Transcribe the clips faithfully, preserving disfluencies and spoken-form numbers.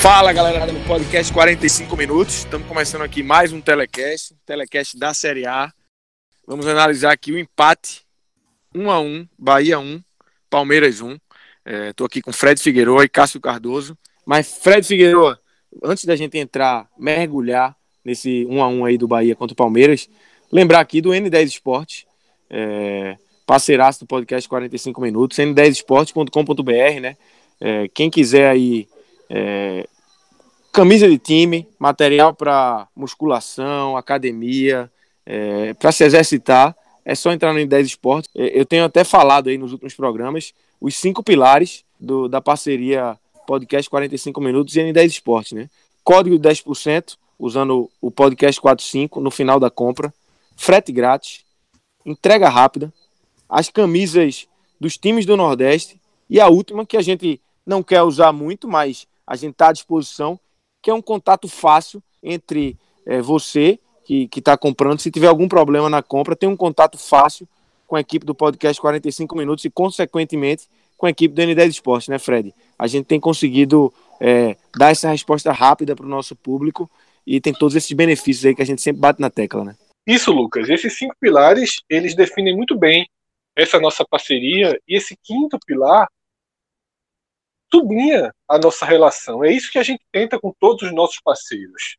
Fala galera do podcast quarenta e cinco Minutos, estamos começando aqui mais um telecast, telecast da Série A. Vamos analisar aqui o empate um a um, Bahia um, Palmeiras um. Estou é, aqui com Fred Figueiredo e Cássio Cardoso. Mas Fred Figueiredo, antes da gente entrar, mergulhar nesse um a um aí do Bahia contra o Palmeiras, lembrar aqui do N dez Esportes, é, parceiraço do podcast quarenta e cinco Minutos, n dez esportes ponto com ponto b r, né? É, quem quiser aí... É, camisa de time, material para musculação, academia, é, para se exercitar, é só entrar no N dez Esportes. Eu tenho até falado aí nos últimos programas os cinco pilares do, da parceria Podcast quarenta e cinco Minutos e N dez Esportes, né? Código de dez por cento, usando o Podcast quarenta e cinco no final da compra, frete grátis, entrega rápida, as camisas dos times do Nordeste e a última que a gente não quer usar muito, mas a gente está à disposição, que é um contato fácil entre é, você que está comprando. Se tiver algum problema na compra, tem um contato fácil com a equipe do Podcast quarenta e cinco Minutos e, consequentemente, com a equipe do N dez Esportes, né, Fred? A gente tem conseguido é, dar essa resposta rápida para o nosso público e tem todos esses benefícios aí que a gente sempre bate na tecla, né? Isso, Lucas. Esses cinco pilares, eles definem muito bem essa nossa parceria, e esse quinto pilar sublinha a nossa relação. É isso que a gente tenta com todos os nossos parceiros.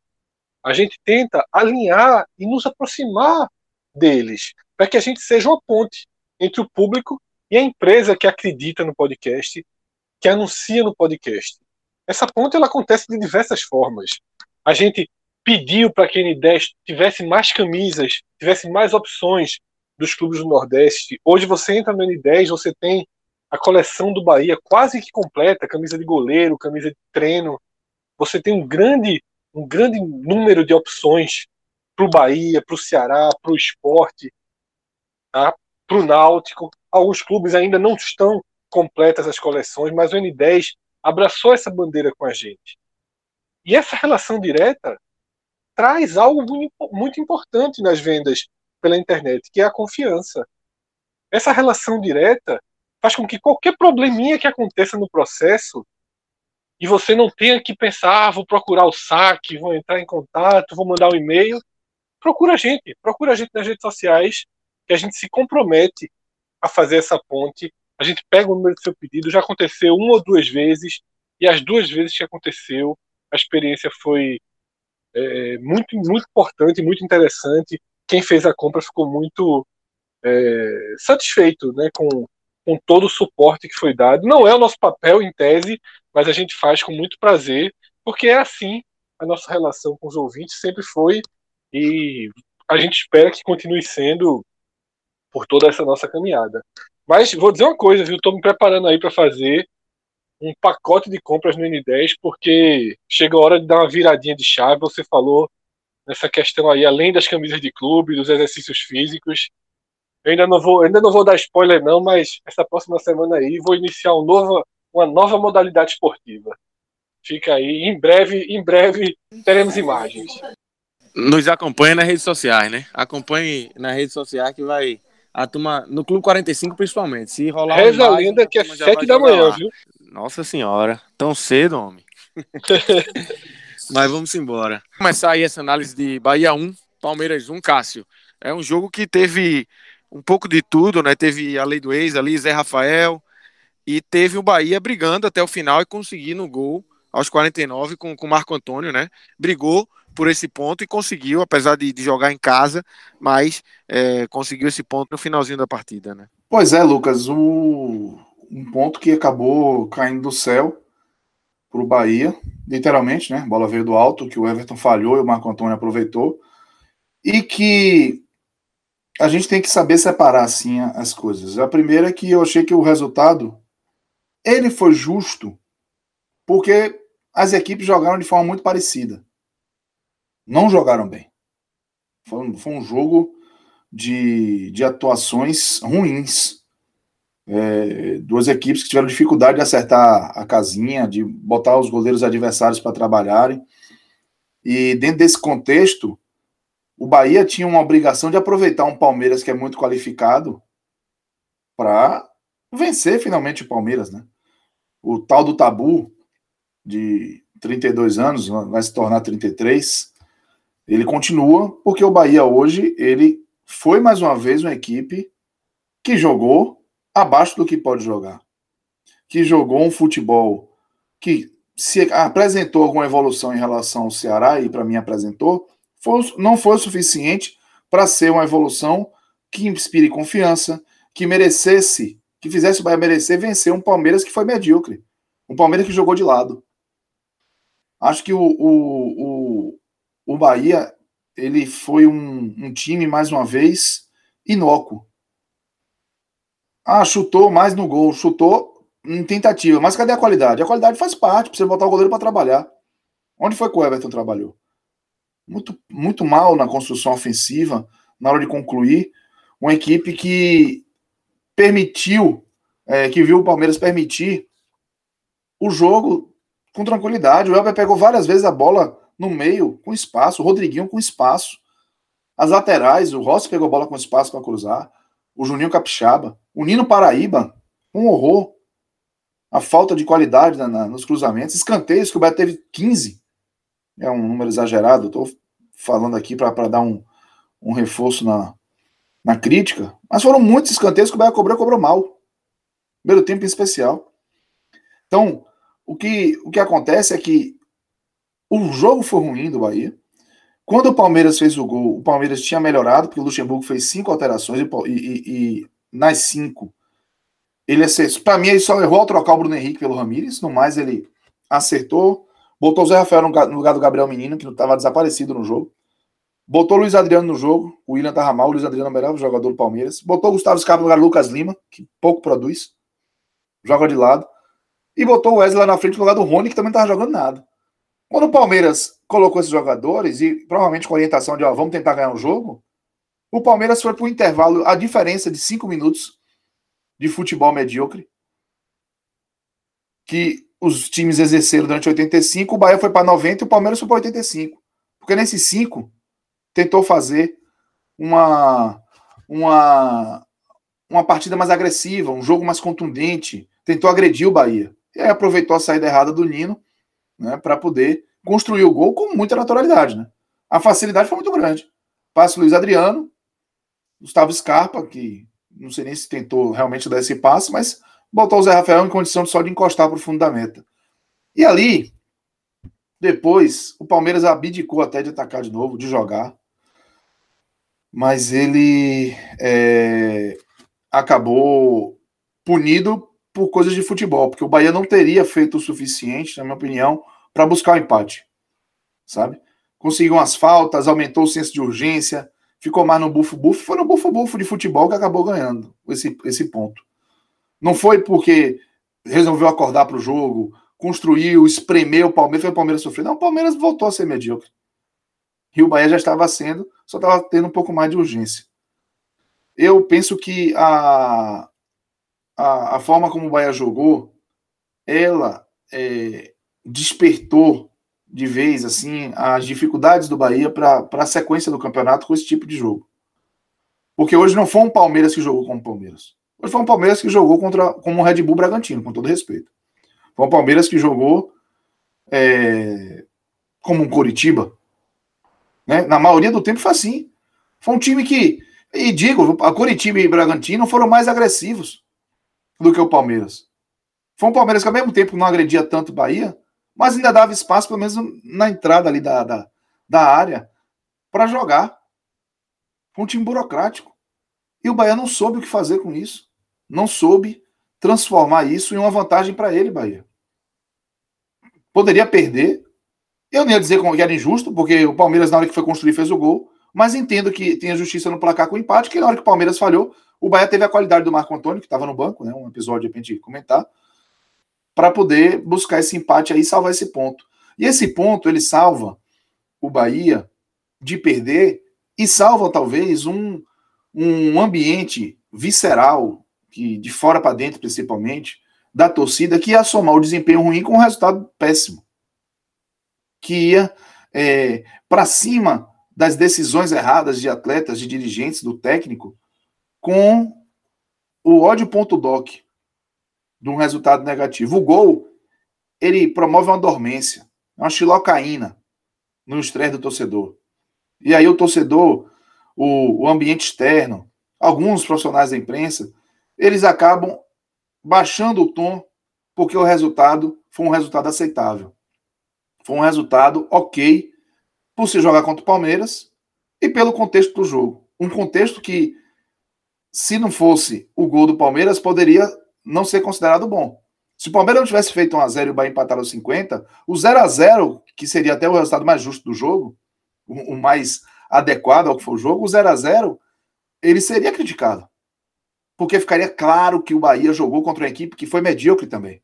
A gente tenta alinhar e nos aproximar deles, para que a gente seja uma ponte entre o público e a empresa que acredita no podcast, que anuncia no podcast. Essa ponte ela acontece de diversas formas. A gente pediu para que a N dez tivesse mais camisas, tivesse mais opções dos clubes do Nordeste. Hoje você entra no N dez, você tem a coleção do Bahia quase que completa, camisa de goleiro, camisa de treino. Você tem um grande, um grande número de opções para o Bahia, para o Ceará, para o Sport, tá? Para o Náutico. Alguns clubes ainda não estão completas as coleções, mas o N dez abraçou essa bandeira com a gente. E essa relação direta traz algo muito importante nas vendas pela internet, que é a confiança. Essa relação direta faz com que qualquer probleminha que aconteça no processo e você não tenha que pensar, ah, vou procurar o saque, vou entrar em contato, vou mandar um e-mail. Procura a gente, procura a gente nas redes sociais, que a gente se compromete a fazer essa ponte. A gente pega o número do seu pedido, já aconteceu uma ou duas vezes, e as duas vezes que aconteceu, a experiência foi é, muito, muito importante, muito interessante. Quem fez a compra ficou muito é, satisfeito, né, com com todo o suporte que foi dado. Não é o nosso papel em tese, mas a gente faz com muito prazer, porque é assim a nossa relação com os ouvintes sempre foi, e a gente espera que continue sendo por toda essa nossa caminhada. Mas vou dizer uma coisa, viu? Estou me preparando aí para fazer um pacote de compras no N dez, porque chega a hora de dar uma viradinha de chave. Você falou nessa questão aí, além das camisas de clube, dos exercícios físicos. Eu ainda não vou, ainda não vou dar spoiler não, mas essa próxima semana aí vou iniciar um novo, uma nova modalidade esportiva. Fica aí, em breve, em breve teremos imagens. Nos acompanhe nas redes sociais, né? Acompanhe nas redes sociais que vai a turma, no Clube quarenta e cinco principalmente. Se rolar Reza a lenda que é sete da manhã, viu? Nossa senhora, tão cedo, homem. Mas vamos embora. Vamos começar aí essa análise de Bahia um, Palmeiras um, Cássio. É um jogo que teve um pouco de tudo, né? Teve a lei do ex ali, Zé Rafael, e teve o Bahia brigando até o final e conseguindo o gol aos quarenta e nove com o Marco Antônio, né? Brigou por esse ponto e conseguiu, apesar de, de jogar em casa, mas é, conseguiu esse ponto no finalzinho da partida, né? Pois é, Lucas, o... um ponto que acabou caindo do céu para o Bahia, literalmente, né? A bola veio do alto, que o Weverton falhou e o Marco Antônio aproveitou, e que a gente tem que saber separar, assim, as coisas. A primeira é que eu achei que o resultado, ele foi justo, porque as equipes jogaram de forma muito parecida. Não jogaram bem. Foi um, foi um jogo de, de atuações ruins. É, duas equipes que tiveram dificuldade de acertar a casinha, de botar os goleiros adversários para trabalharem. E dentro desse contexto, o Bahia tinha uma obrigação de aproveitar um Palmeiras que é muito qualificado para vencer finalmente o Palmeiras, né? O tal do tabu de trinta e dois anos, vai se tornar trinta e três, ele continua, porque o Bahia hoje, ele foi mais uma vez uma equipe que jogou abaixo do que pode jogar, que jogou um futebol que se apresentou alguma evolução em relação ao Ceará, e para mim apresentou, foi, não foi o suficiente para ser uma evolução que inspire confiança, que merecesse, que fizesse o Bahia merecer vencer um Palmeiras que foi medíocre, um Palmeiras que jogou de lado. Acho que o, o, o, o Bahia, ele foi um, um time, mais uma vez, inócuo. Ah, chutou mais no gol, chutou em tentativa, mas cadê a qualidade? A qualidade faz parte, precisa botar o goleiro para trabalhar. Onde foi que o Weverton trabalhou? Muito, muito mal na construção ofensiva, na hora de concluir, uma equipe que permitiu, é, que viu o Palmeiras permitir o jogo com tranquilidade. O Elber pegou várias vezes a bola no meio, com espaço, o Rodriguinho com espaço, as laterais, o Rossi pegou a bola com espaço para cruzar, o Juninho Capixaba, o Nino Paraíba, um horror, a falta de qualidade na, na, nos cruzamentos, escanteios que o Bahia teve quinze, é um número exagerado, estou falando aqui para dar um, um reforço na, na crítica, mas foram muitos escanteios que o Bahia cobrou, cobrou mal, primeiro tempo em especial. Então, O que, o que acontece é que o jogo foi ruim do Bahia. Quando o Palmeiras fez o gol, o Palmeiras tinha melhorado, porque o Luxemburgo fez cinco alterações e, e, e nas cinco, ele acertou. Para mim, ele só errou ao trocar o Bruno Henrique pelo Ramírez. No mais, ele acertou. Botou o Zé Rafael no lugar do Gabriel Menino, que estava desaparecido no jogo. Botou o Luiz Adriano no jogo. O William estava mal. O Luiz Adriano é o melhor jogador do Palmeiras. Botou o Gustavo Scarpa no lugar do Lucas Lima, que pouco produz. Joga de lado. E botou o Wesley lá na frente no lugar do Rony, que também não estava jogando nada. Quando o Palmeiras colocou esses jogadores, e provavelmente com a orientação de, ó, vamos tentar ganhar um jogo, o Palmeiras foi para o intervalo, a diferença de cinco minutos de futebol medíocre, que os times exerceram durante oitenta e cinco, o Bahia foi para noventa e o Palmeiras foi para oitenta e cinco. Porque nesses cinco, tentou fazer uma, uma, uma partida mais agressiva, um jogo mais contundente, tentou agredir o Bahia. E aí aproveitou a saída errada do Nino, né, para poder construir o gol com muita naturalidade, né? A facilidade foi muito grande. Passe Luiz Adriano, Gustavo Scarpa, que não sei nem se tentou realmente dar esse passe, mas botou o Zé Rafael em condição só de encostar para o fundo da meta. E ali, depois, o Palmeiras abdicou até de atacar de novo, de jogar. Mas ele é, acabou punido por coisas de futebol, porque o Bahia não teria feito o suficiente, na minha opinião, para buscar o empate, sabe? Conseguiu umas faltas, aumentou o senso de urgência, ficou mais no bufo-bufo, foi no bufo-bufo de futebol que acabou ganhando esse, esse ponto. Não foi porque resolveu acordar para o jogo, construiu, espremeu o Palmeiras, foi o Palmeiras sofrer. Não, o Palmeiras voltou a ser medíocre. E o Bahia já estava sendo, só estava tendo um pouco mais de urgência. Eu penso que a... A, a forma como o Bahia jogou, ela é, despertou de vez assim, as dificuldades do Bahia para a sequência do campeonato com esse tipo de jogo. Porque hoje não foi um Palmeiras que jogou como Palmeiras. Hoje foi um Palmeiras que jogou contra, como o Red Bull Bragantino, com todo respeito. Foi um Palmeiras que jogou é, como um Coritiba. Né? Na maioria do tempo foi assim. Foi um time que, e digo, a Coritiba e Bragantino foram mais agressivos do que o Palmeiras. Foi um Palmeiras que ao mesmo tempo não agredia tanto o Bahia, mas ainda dava espaço, pelo menos na entrada ali da, da, da área para jogar com um time burocrático. E o Bahia não soube o que fazer com isso. Não soube transformar isso em uma vantagem para ele, Bahia. Poderia perder. Eu não ia dizer que era injusto, porque o Palmeiras, na hora que foi construir, fez o gol. Mas entendo que tem a justiça no placar com o empate, que na hora que o Palmeiras falhou, o Bahia teve a qualidade do Marco Antônio, que estava no banco, né? Um episódio de repente comentar, para poder buscar esse empate aí e salvar esse ponto. E esse ponto, ele salva o Bahia de perder e salva, talvez, um, um ambiente visceral, que de fora para dentro, principalmente, da torcida, que ia somar o desempenho ruim com um resultado péssimo. Que ia é, para cima das decisões erradas de atletas, de dirigentes, do técnico, com o ódio.doc de um resultado negativo. O gol, ele promove uma dormência, uma xilocaína no estresse do torcedor. E aí o torcedor, o, o ambiente externo, alguns profissionais da imprensa, eles acabam baixando o tom porque o resultado foi um resultado aceitável. Foi um resultado ok por se jogar contra o Palmeiras e pelo contexto do jogo. Um contexto que, se não fosse o gol do Palmeiras, poderia não ser considerado bom. Se o Palmeiras não tivesse feito um a zero e o Bahia empatado aos cinquenta, o zero a zero, que seria até o resultado mais justo do jogo, o mais adequado ao que foi o jogo, o zero a zero, ele seria criticado. Porque ficaria claro que o Bahia jogou contra uma equipe que foi medíocre também.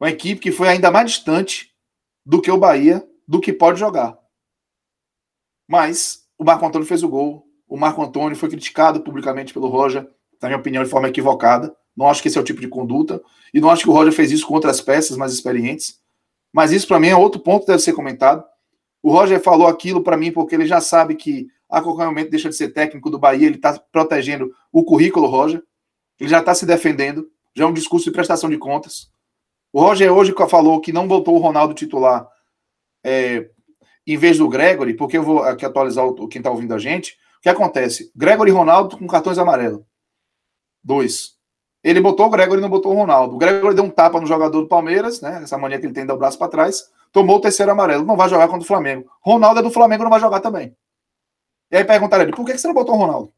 Uma equipe que foi ainda mais distante do que o Bahia, do que pode jogar. Mas o Marco Antônio fez o gol. O Marco Antônio foi criticado publicamente pelo Roger, na minha opinião, de forma equivocada. Não acho que esse é o tipo de conduta. E não acho que o Roger fez isso com outras peças mais experientes. Mas isso, para mim, é outro ponto que deve ser comentado. O Roger falou aquilo para mim porque ele já sabe que a qualquer momento deixa de ser técnico do Bahia. Ele está protegendo o currículo, Roger. Ele já está se defendendo. Já é um discurso de prestação de contas. O Roger hoje falou que não botou o Ronaldo titular é, em vez do Gregory, porque eu vou aqui atualizar o, quem está ouvindo a gente. O que acontece? Gregory e Ronaldo com cartões amarelos. Dois. Ele botou o Gregory e não botou o Ronaldo. O Gregory deu um tapa no jogador do Palmeiras, né? Essa mania que ele tem de dar o braço para trás. Tomou o terceiro amarelo. Não vai jogar contra o Flamengo. Ronaldo é do Flamengo, não vai jogar também. E aí perguntaram ele, por que você não botou o Ronaldo?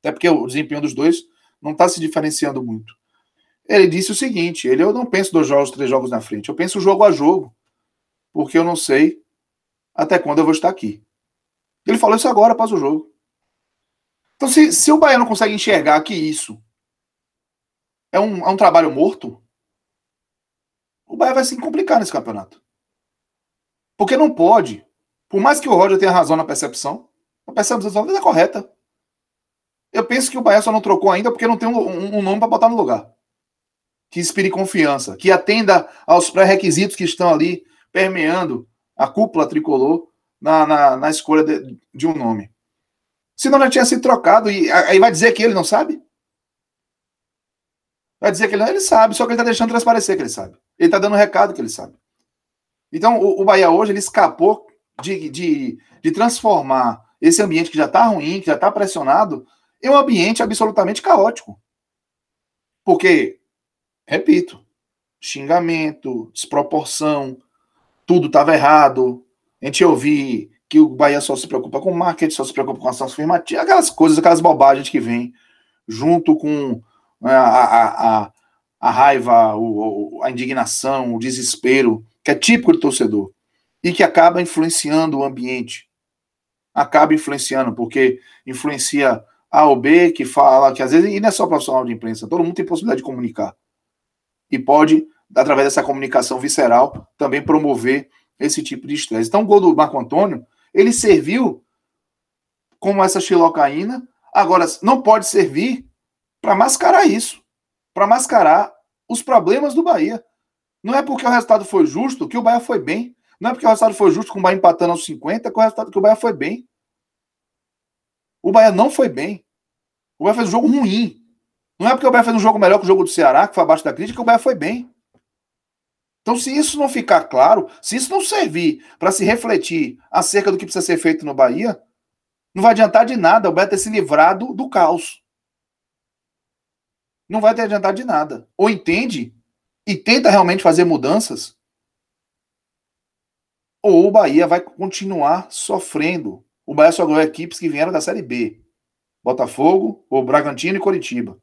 Até porque o desempenho dos dois não está se diferenciando muito. Ele disse o seguinte, ele, eu não penso dois jogos, três jogos na frente, eu penso jogo a jogo, porque eu não sei até quando eu vou estar aqui. Ele falou isso agora, após o jogo. Então, se, se o Bahia não consegue enxergar que isso é um, é um trabalho morto, o Bahia vai se complicar nesse campeonato. Porque não pode, por mais que o Roger tenha razão na percepção, a percepção dele é correta. Eu penso que o Bahia só não trocou ainda porque não tem um, um, um nome para botar no lugar. Que inspire confiança, que atenda aos pré-requisitos que estão ali permeando a cúpula tricolor na, na, na escolha de, de um nome. Senão já tinha sido trocado, e aí vai dizer que ele não sabe? Vai dizer que ele não, ele sabe, só que ele está deixando transparecer que ele sabe. Ele está dando um recado que ele sabe. Então o, o Bahia hoje ele escapou de, de, de transformar esse ambiente que já está ruim, que já está pressionado, em um ambiente absolutamente caótico. Porque... repito, xingamento, desproporção, tudo estava errado. A gente ouvi que o Bahia só se preocupa com marketing, só se preocupa com ação afirmativa, aquelas coisas, aquelas bobagens que vêm junto com a, a, a, a raiva, o, a indignação, o desespero, que é típico do torcedor e que acaba influenciando o ambiente. Acaba influenciando, porque influencia A ou B, que fala que às vezes, e não é só profissional de imprensa, todo mundo tem possibilidade de comunicar. E pode, através dessa comunicação visceral, também promover esse tipo de estresse. Então, o gol do Marco Antônio, ele serviu como essa xilocaína. Agora, não pode servir para mascarar isso, para mascarar os problemas do Bahia. Não é porque o resultado foi justo que o Bahia foi bem. Não é porque o resultado foi justo com o Bahia empatando aos cinquenta que o resultado que o Bahia foi bem. O Bahia não foi bem. O Bahia fez um jogo ruim. Não é porque o Bahia fez um jogo melhor que o jogo do Ceará, que foi abaixo da crítica, que o Bahia foi bem. Então, se isso não ficar claro, se isso não servir para se refletir acerca do que precisa ser feito no Bahia, não vai adiantar de nada o Bahia ter se livrado do caos. Não vai ter adiantado de nada. Ou entende e tenta realmente fazer mudanças, ou o Bahia vai continuar sofrendo. O Bahia só ganhou equipes que vieram da Série B. Botafogo, o Bragantino e Coritiba.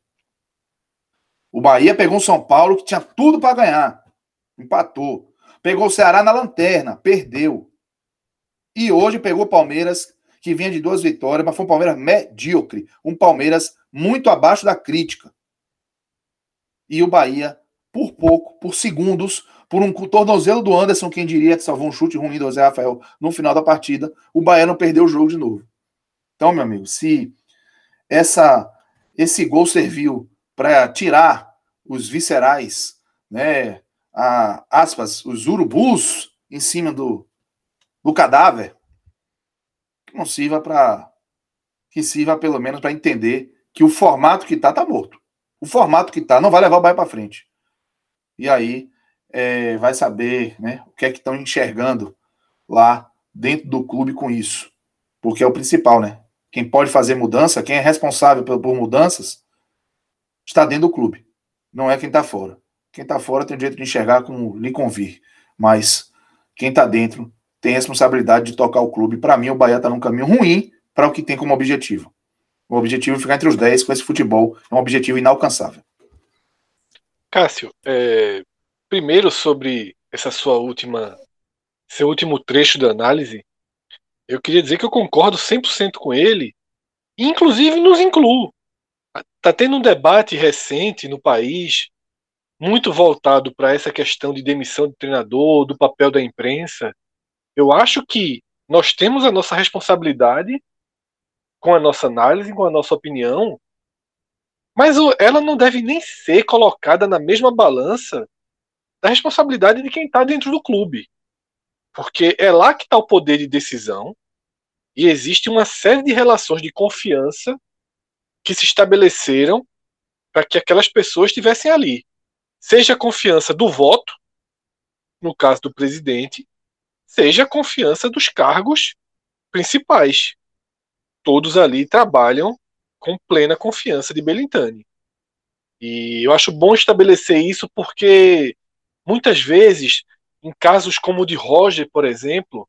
O Bahia pegou o São Paulo, que tinha tudo para ganhar. Empatou. Pegou o Ceará na lanterna, perdeu. E hoje pegou o Palmeiras, que vinha de duas vitórias, mas foi um Palmeiras medíocre. Um Palmeiras muito abaixo da crítica. E o Bahia, por pouco, por segundos, por um tornozelo do Anderson, quem diria que salvou um chute ruim do Zé Rafael no final da partida, o Bahia não perdeu o jogo de novo. Então, meu amigo, se essa, esse gol serviu para tirar os viscerais, né, a, aspas, os urubus em cima do, do cadáver, que não sirva para, que sirva pelo menos para entender que o formato que tá, tá morto. O formato que tá não vai levar o Bahia para frente. E aí é, vai saber, né, o que é que estão enxergando lá dentro do clube com isso. Porque é o principal, né? Quem pode fazer mudança, quem é responsável por, por mudanças, está dentro do clube, não é quem está fora. Quem está fora tem o direito de enxergar como lhe convir, mas quem está dentro tem responsabilidade de tocar o clube. Para mim, o Bahia está num caminho ruim para o que tem como objetivo. O objetivo é ficar entre os dez com esse futebol, é um objetivo inalcançável. Cássio, é, primeiro sobre essa sua última, seu último trecho da análise, eu queria dizer que eu concordo cem por cento com ele, inclusive nos incluo. Está tendo um debate recente no país, muito voltado para essa questão de demissão de treinador, do papel da imprensa. Eu acho que nós temos a nossa responsabilidade com a nossa análise, com a nossa opinião, mas ela não deve nem ser colocada na mesma balança da responsabilidade de quem está dentro do clube. Porque é lá que está o poder de decisão e existe uma série de relações de confiança que se estabeleceram para que aquelas pessoas estivessem ali. Seja a confiança do voto, no caso do presidente, seja a confiança dos cargos principais. Todos ali trabalham com plena confiança de Belintani. E eu acho bom estabelecer isso porque, muitas vezes, em casos como o de Roger, por exemplo,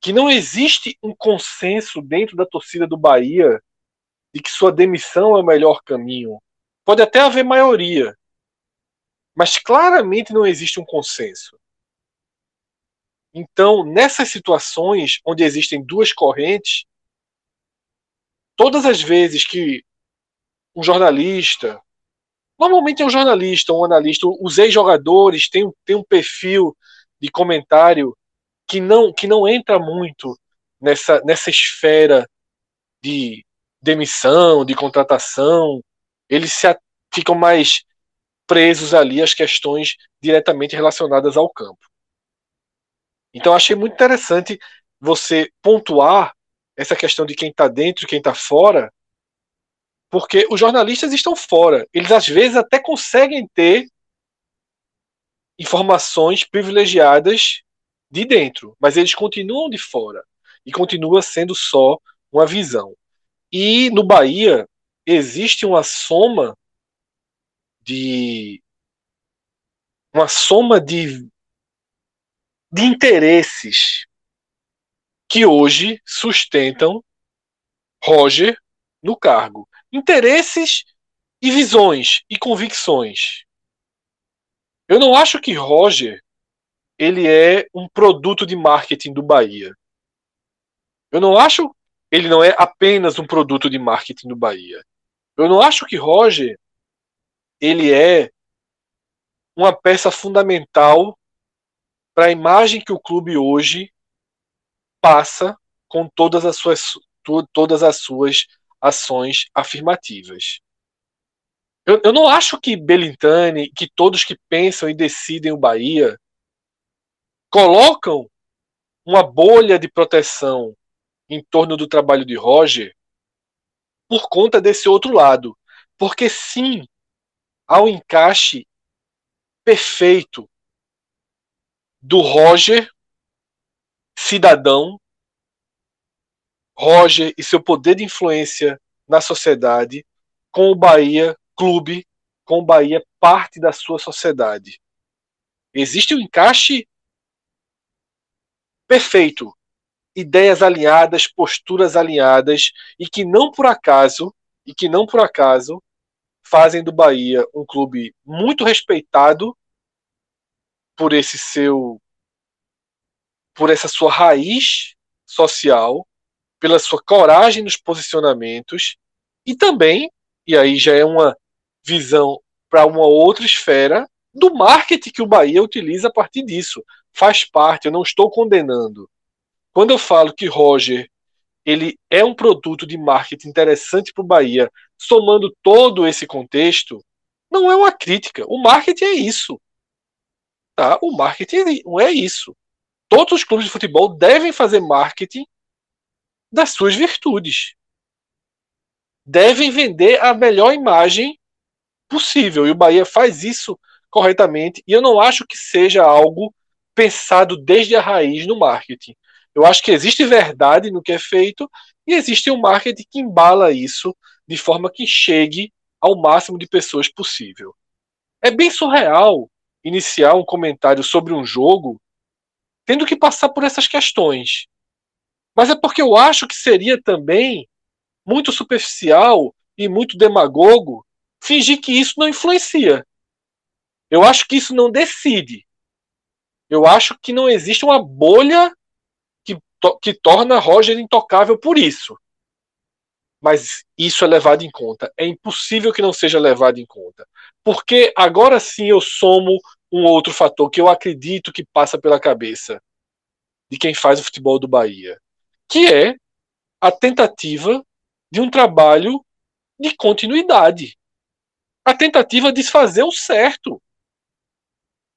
que não existe um consenso dentro da torcida do Bahia de que sua demissão é o melhor caminho. Pode até haver maioria, mas claramente não existe um consenso. Então, nessas situações onde existem duas correntes, todas as vezes que um jornalista, normalmente é um jornalista, um analista, os ex-jogadores têm um, têm um perfil de comentário que não, que não entra muito nessa, nessa esfera de demissão, de contratação, eles se a... ficam mais presos ali às questões diretamente relacionadas ao campo. Então achei muito interessante você pontuar essa questão de quem está dentro e quem está fora, porque os jornalistas estão fora. Eles às vezes até conseguem ter informações privilegiadas de dentro, mas eles continuam de fora e continua sendo só uma visão. E no Bahia existe uma soma de uma soma de, de interesses que hoje sustentam Roger no cargo. Interesses e visões e convicções. Eu não acho que Roger ele é um produto de marketing do Bahia. Eu não acho Ele não é apenas um produto de marketing do Bahia. Eu não acho que Roger ele é uma peça fundamental para a imagem que o clube hoje passa com todas as suas, todas as suas ações afirmativas. Eu, eu não acho que Belintani, que todos que pensam e decidem o Bahia, colocam uma bolha de proteção em torno do trabalho de Roger, por conta desse outro lado. Porque sim, há um encaixe perfeito do Roger, cidadão, Roger e seu poder de influência na sociedade, com o Bahia clube, com o Bahia parte da sua sociedade. Existe um encaixe perfeito. Ideias alinhadas, posturas alinhadas, e que não por acaso, e que não por acaso fazem do Bahia um clube muito respeitado por esse seu, por essa sua raiz social, pela sua coragem nos posicionamentos, e também, e aí já é uma visão para uma outra esfera, do marketing que o Bahia utiliza a partir disso. Faz parte, eu não estou condenando. Quando eu falo que Roger ele é um produto de marketing interessante para o Bahia, somando todo esse contexto, não é uma crítica. O marketing é isso. Tá? O marketing é isso. Todos os clubes de futebol devem fazer marketing das suas virtudes. Devem vender a melhor imagem possível. E o Bahia faz isso corretamente. E eu não acho que seja algo pensado desde a raiz no marketing. Eu acho que existe verdade no que é feito e existe um marketing que embala isso de forma que chegue ao máximo de pessoas possível. É bem surreal iniciar um comentário sobre um jogo tendo que passar por essas questões. Mas é porque eu acho que seria também muito superficial e muito demagogo fingir que isso não influencia. Eu acho que isso não decide. Eu acho que não existe uma bolha que torna Roger intocável por isso. Mas isso é levado em conta. É impossível que não seja levado em conta. Porque agora sim eu somo um outro fator que eu acredito que passa pela cabeça de quem faz o futebol do Bahia, que é a tentativa de um trabalho de continuidade. A tentativa de fazer o certo.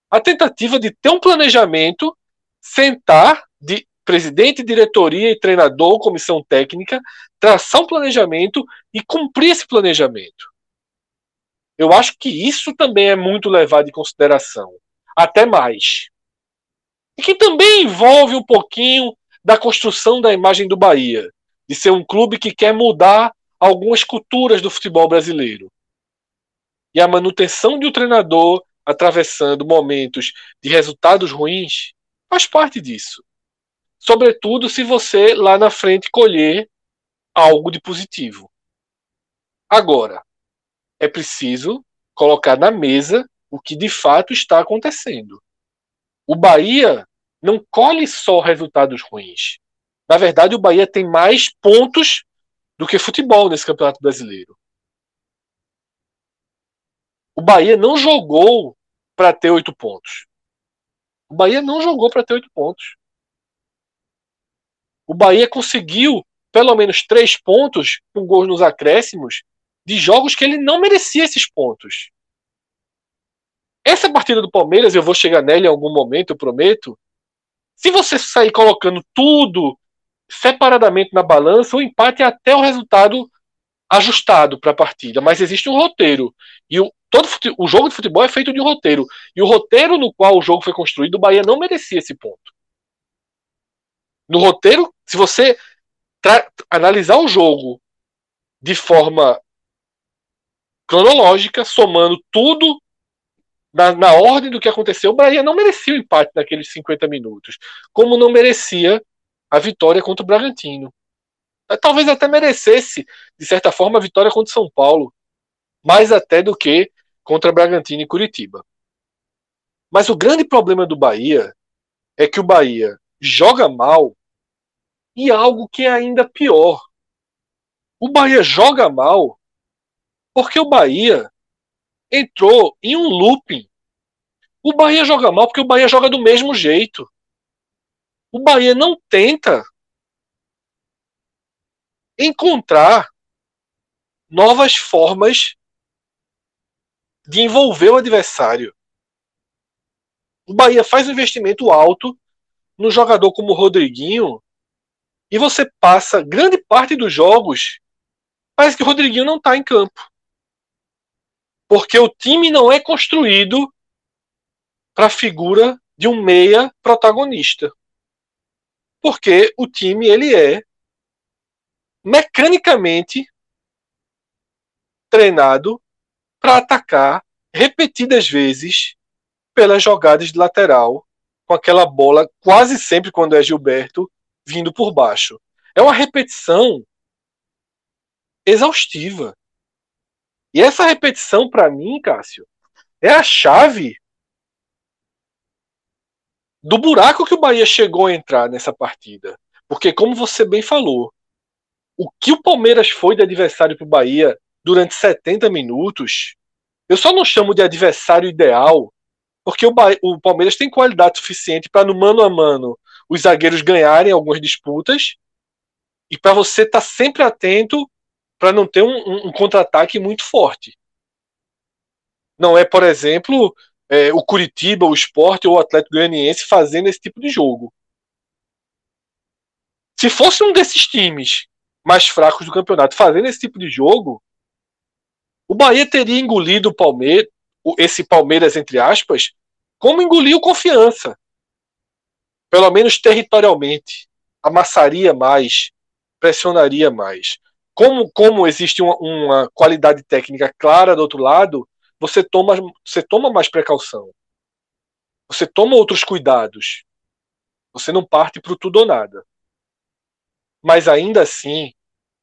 A tentativa de ter um planejamento, sentar de presidente, diretoria e treinador, comissão técnica, traçar um planejamento e cumprir esse planejamento. Eu acho que isso também é muito levado em consideração. Até mais. E que também envolve um pouquinho da construção da imagem do Bahia, de ser um clube que quer mudar algumas culturas do futebol brasileiro. E a manutenção de um treinador atravessando momentos de resultados ruins faz parte disso. Sobretudo se você lá na frente colher algo de positivo. Agora, é preciso colocar na mesa o que de fato está acontecendo. O Bahia não colhe só resultados ruins. Na verdade, o Bahia tem mais pontos do que futebol nesse Campeonato Brasileiro. O Bahia não jogou para ter oito pontos. O Bahia não jogou para ter oito pontos. O Bahia conseguiu pelo menos três pontos com gols nos acréscimos de jogos que ele não merecia esses pontos. Essa partida do Palmeiras, eu vou chegar nela em algum momento, eu prometo. Se você sair colocando tudo separadamente na balança, o empate é até o resultado ajustado para a partida. Mas existe um roteiro. E o, todo, o jogo de futebol é feito de um roteiro. E o roteiro no qual o jogo foi construído, o Bahia não merecia esse ponto. No roteiro, se você tra- analisar o jogo de forma cronológica, somando tudo na, na ordem do que aconteceu, o Bahia não merecia o empate naqueles cinquenta minutos, como não merecia a vitória contra o Bragantino. Talvez até merecesse, de certa forma, a vitória contra o São Paulo, mais até do que contra Bragantino e Coritiba. Mas o grande problema do Bahia é que o Bahia joga mal, e algo que é ainda pior. O Bahia joga mal porque o Bahia entrou em um looping. O Bahia joga mal porque o Bahia joga do mesmo jeito. O Bahia não tenta encontrar novas formas de envolver o adversário. O Bahia faz um investimento alto num jogador como o Rodriguinho, e você passa grande parte dos jogos, parece que o Rodriguinho não está em campo. Porque o time não é construído para a figura de um meia protagonista. Porque o time, ele é mecanicamente treinado para atacar repetidas vezes pelas jogadas de lateral, com com aquela bola, quase sempre quando é Gilberto, vindo por baixo. É uma repetição exaustiva. E essa repetição, para mim, Cássio, é a chave do buraco que o Bahia chegou a entrar nessa partida. Porque, como você bem falou, o que o Palmeiras foi de adversário para o Bahia durante setenta minutos, eu só não chamo de adversário ideal, porque o, Bahia, o Palmeiras tem qualidade suficiente para, no mano a mano, os zagueiros ganharem algumas disputas e para você estar tá sempre atento para não ter um, um, um contra-ataque muito forte. Não é, por exemplo, é, o Coritiba, o Sport ou o Atlético Goianiense fazendo esse tipo de jogo. Se fosse um desses times mais fracos do campeonato fazendo esse tipo de jogo, o Bahia teria engolido o Palmeiras, esse Palmeiras, entre aspas, como engoliu Confiança. Pelo menos territorialmente. Amassaria mais, pressionaria mais. Como, como existe uma, uma qualidade técnica clara do outro lado, você toma, você toma mais precaução. Você toma outros cuidados. Você não parte para o tudo ou nada. Mas ainda assim,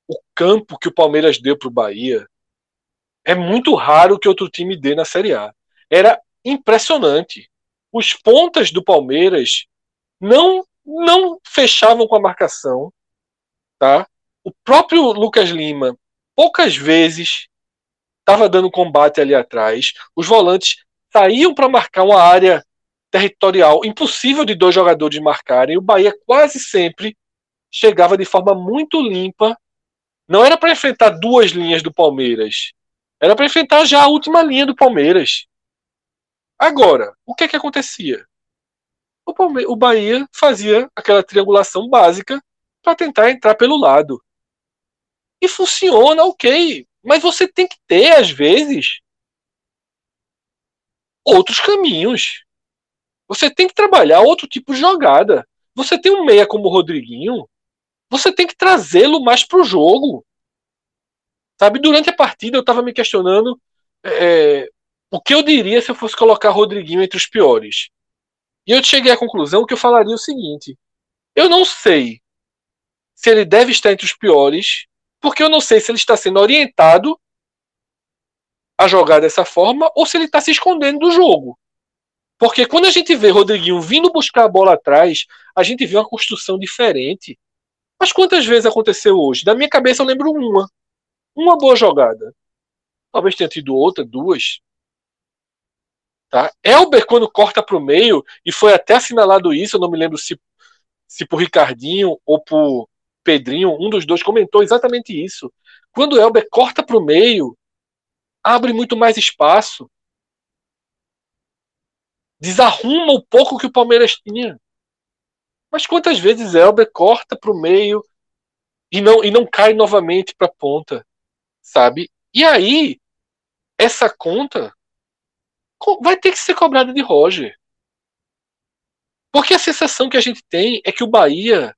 o campo que o Palmeiras deu para o Bahia é muito raro que outro time dê na Série A. Era impressionante. Os pontas do Palmeiras não, não fechavam com a marcação. Tá? O próprio Lucas Lima, poucas vezes, estava dando combate ali atrás. Os volantes saíam para marcar uma área territorial impossível de dois jogadores marcarem. O Bahia quase sempre chegava de forma muito limpa. Não era para enfrentar duas linhas do Palmeiras. Era para enfrentar já a última linha do Palmeiras. Agora, o que é que acontecia? O, Palme- o Bahia fazia aquela triangulação básica para tentar entrar pelo lado. E funciona, ok. Mas você tem que ter, às vezes, outros caminhos. Você tem que trabalhar outro tipo de jogada. Você tem um meia como o Rodriguinho, você tem que trazê-lo mais pro jogo. Sabe, durante a partida eu estava me questionando é, o que eu diria se eu fosse colocar Rodriguinho entre os piores. E eu cheguei à conclusão que eu falaria o seguinte: eu não sei se ele deve estar entre os piores, porque eu não sei se ele está sendo orientado a jogar dessa forma ou se ele está se escondendo do jogo. Porque quando a gente vê Rodriguinho vindo buscar a bola atrás, a gente vê uma construção diferente. Mas quantas vezes aconteceu hoje? Da minha cabeça eu lembro uma. Uma boa jogada. Talvez tenha tido outra, duas. Tá? Elber, quando corta para o meio, e foi até assinalado isso, eu não me lembro se, se por Ricardinho ou por Pedrinho, um dos dois comentou exatamente isso. Quando Elber corta para o meio, abre muito mais espaço. Desarruma o pouco que o Palmeiras tinha. Mas quantas vezes Elber corta para o meio e não, e não cai novamente para a ponta? Sabe? E aí, essa conta vai ter que ser cobrada de Roger. Porque a sensação que a gente tem é que o Bahia,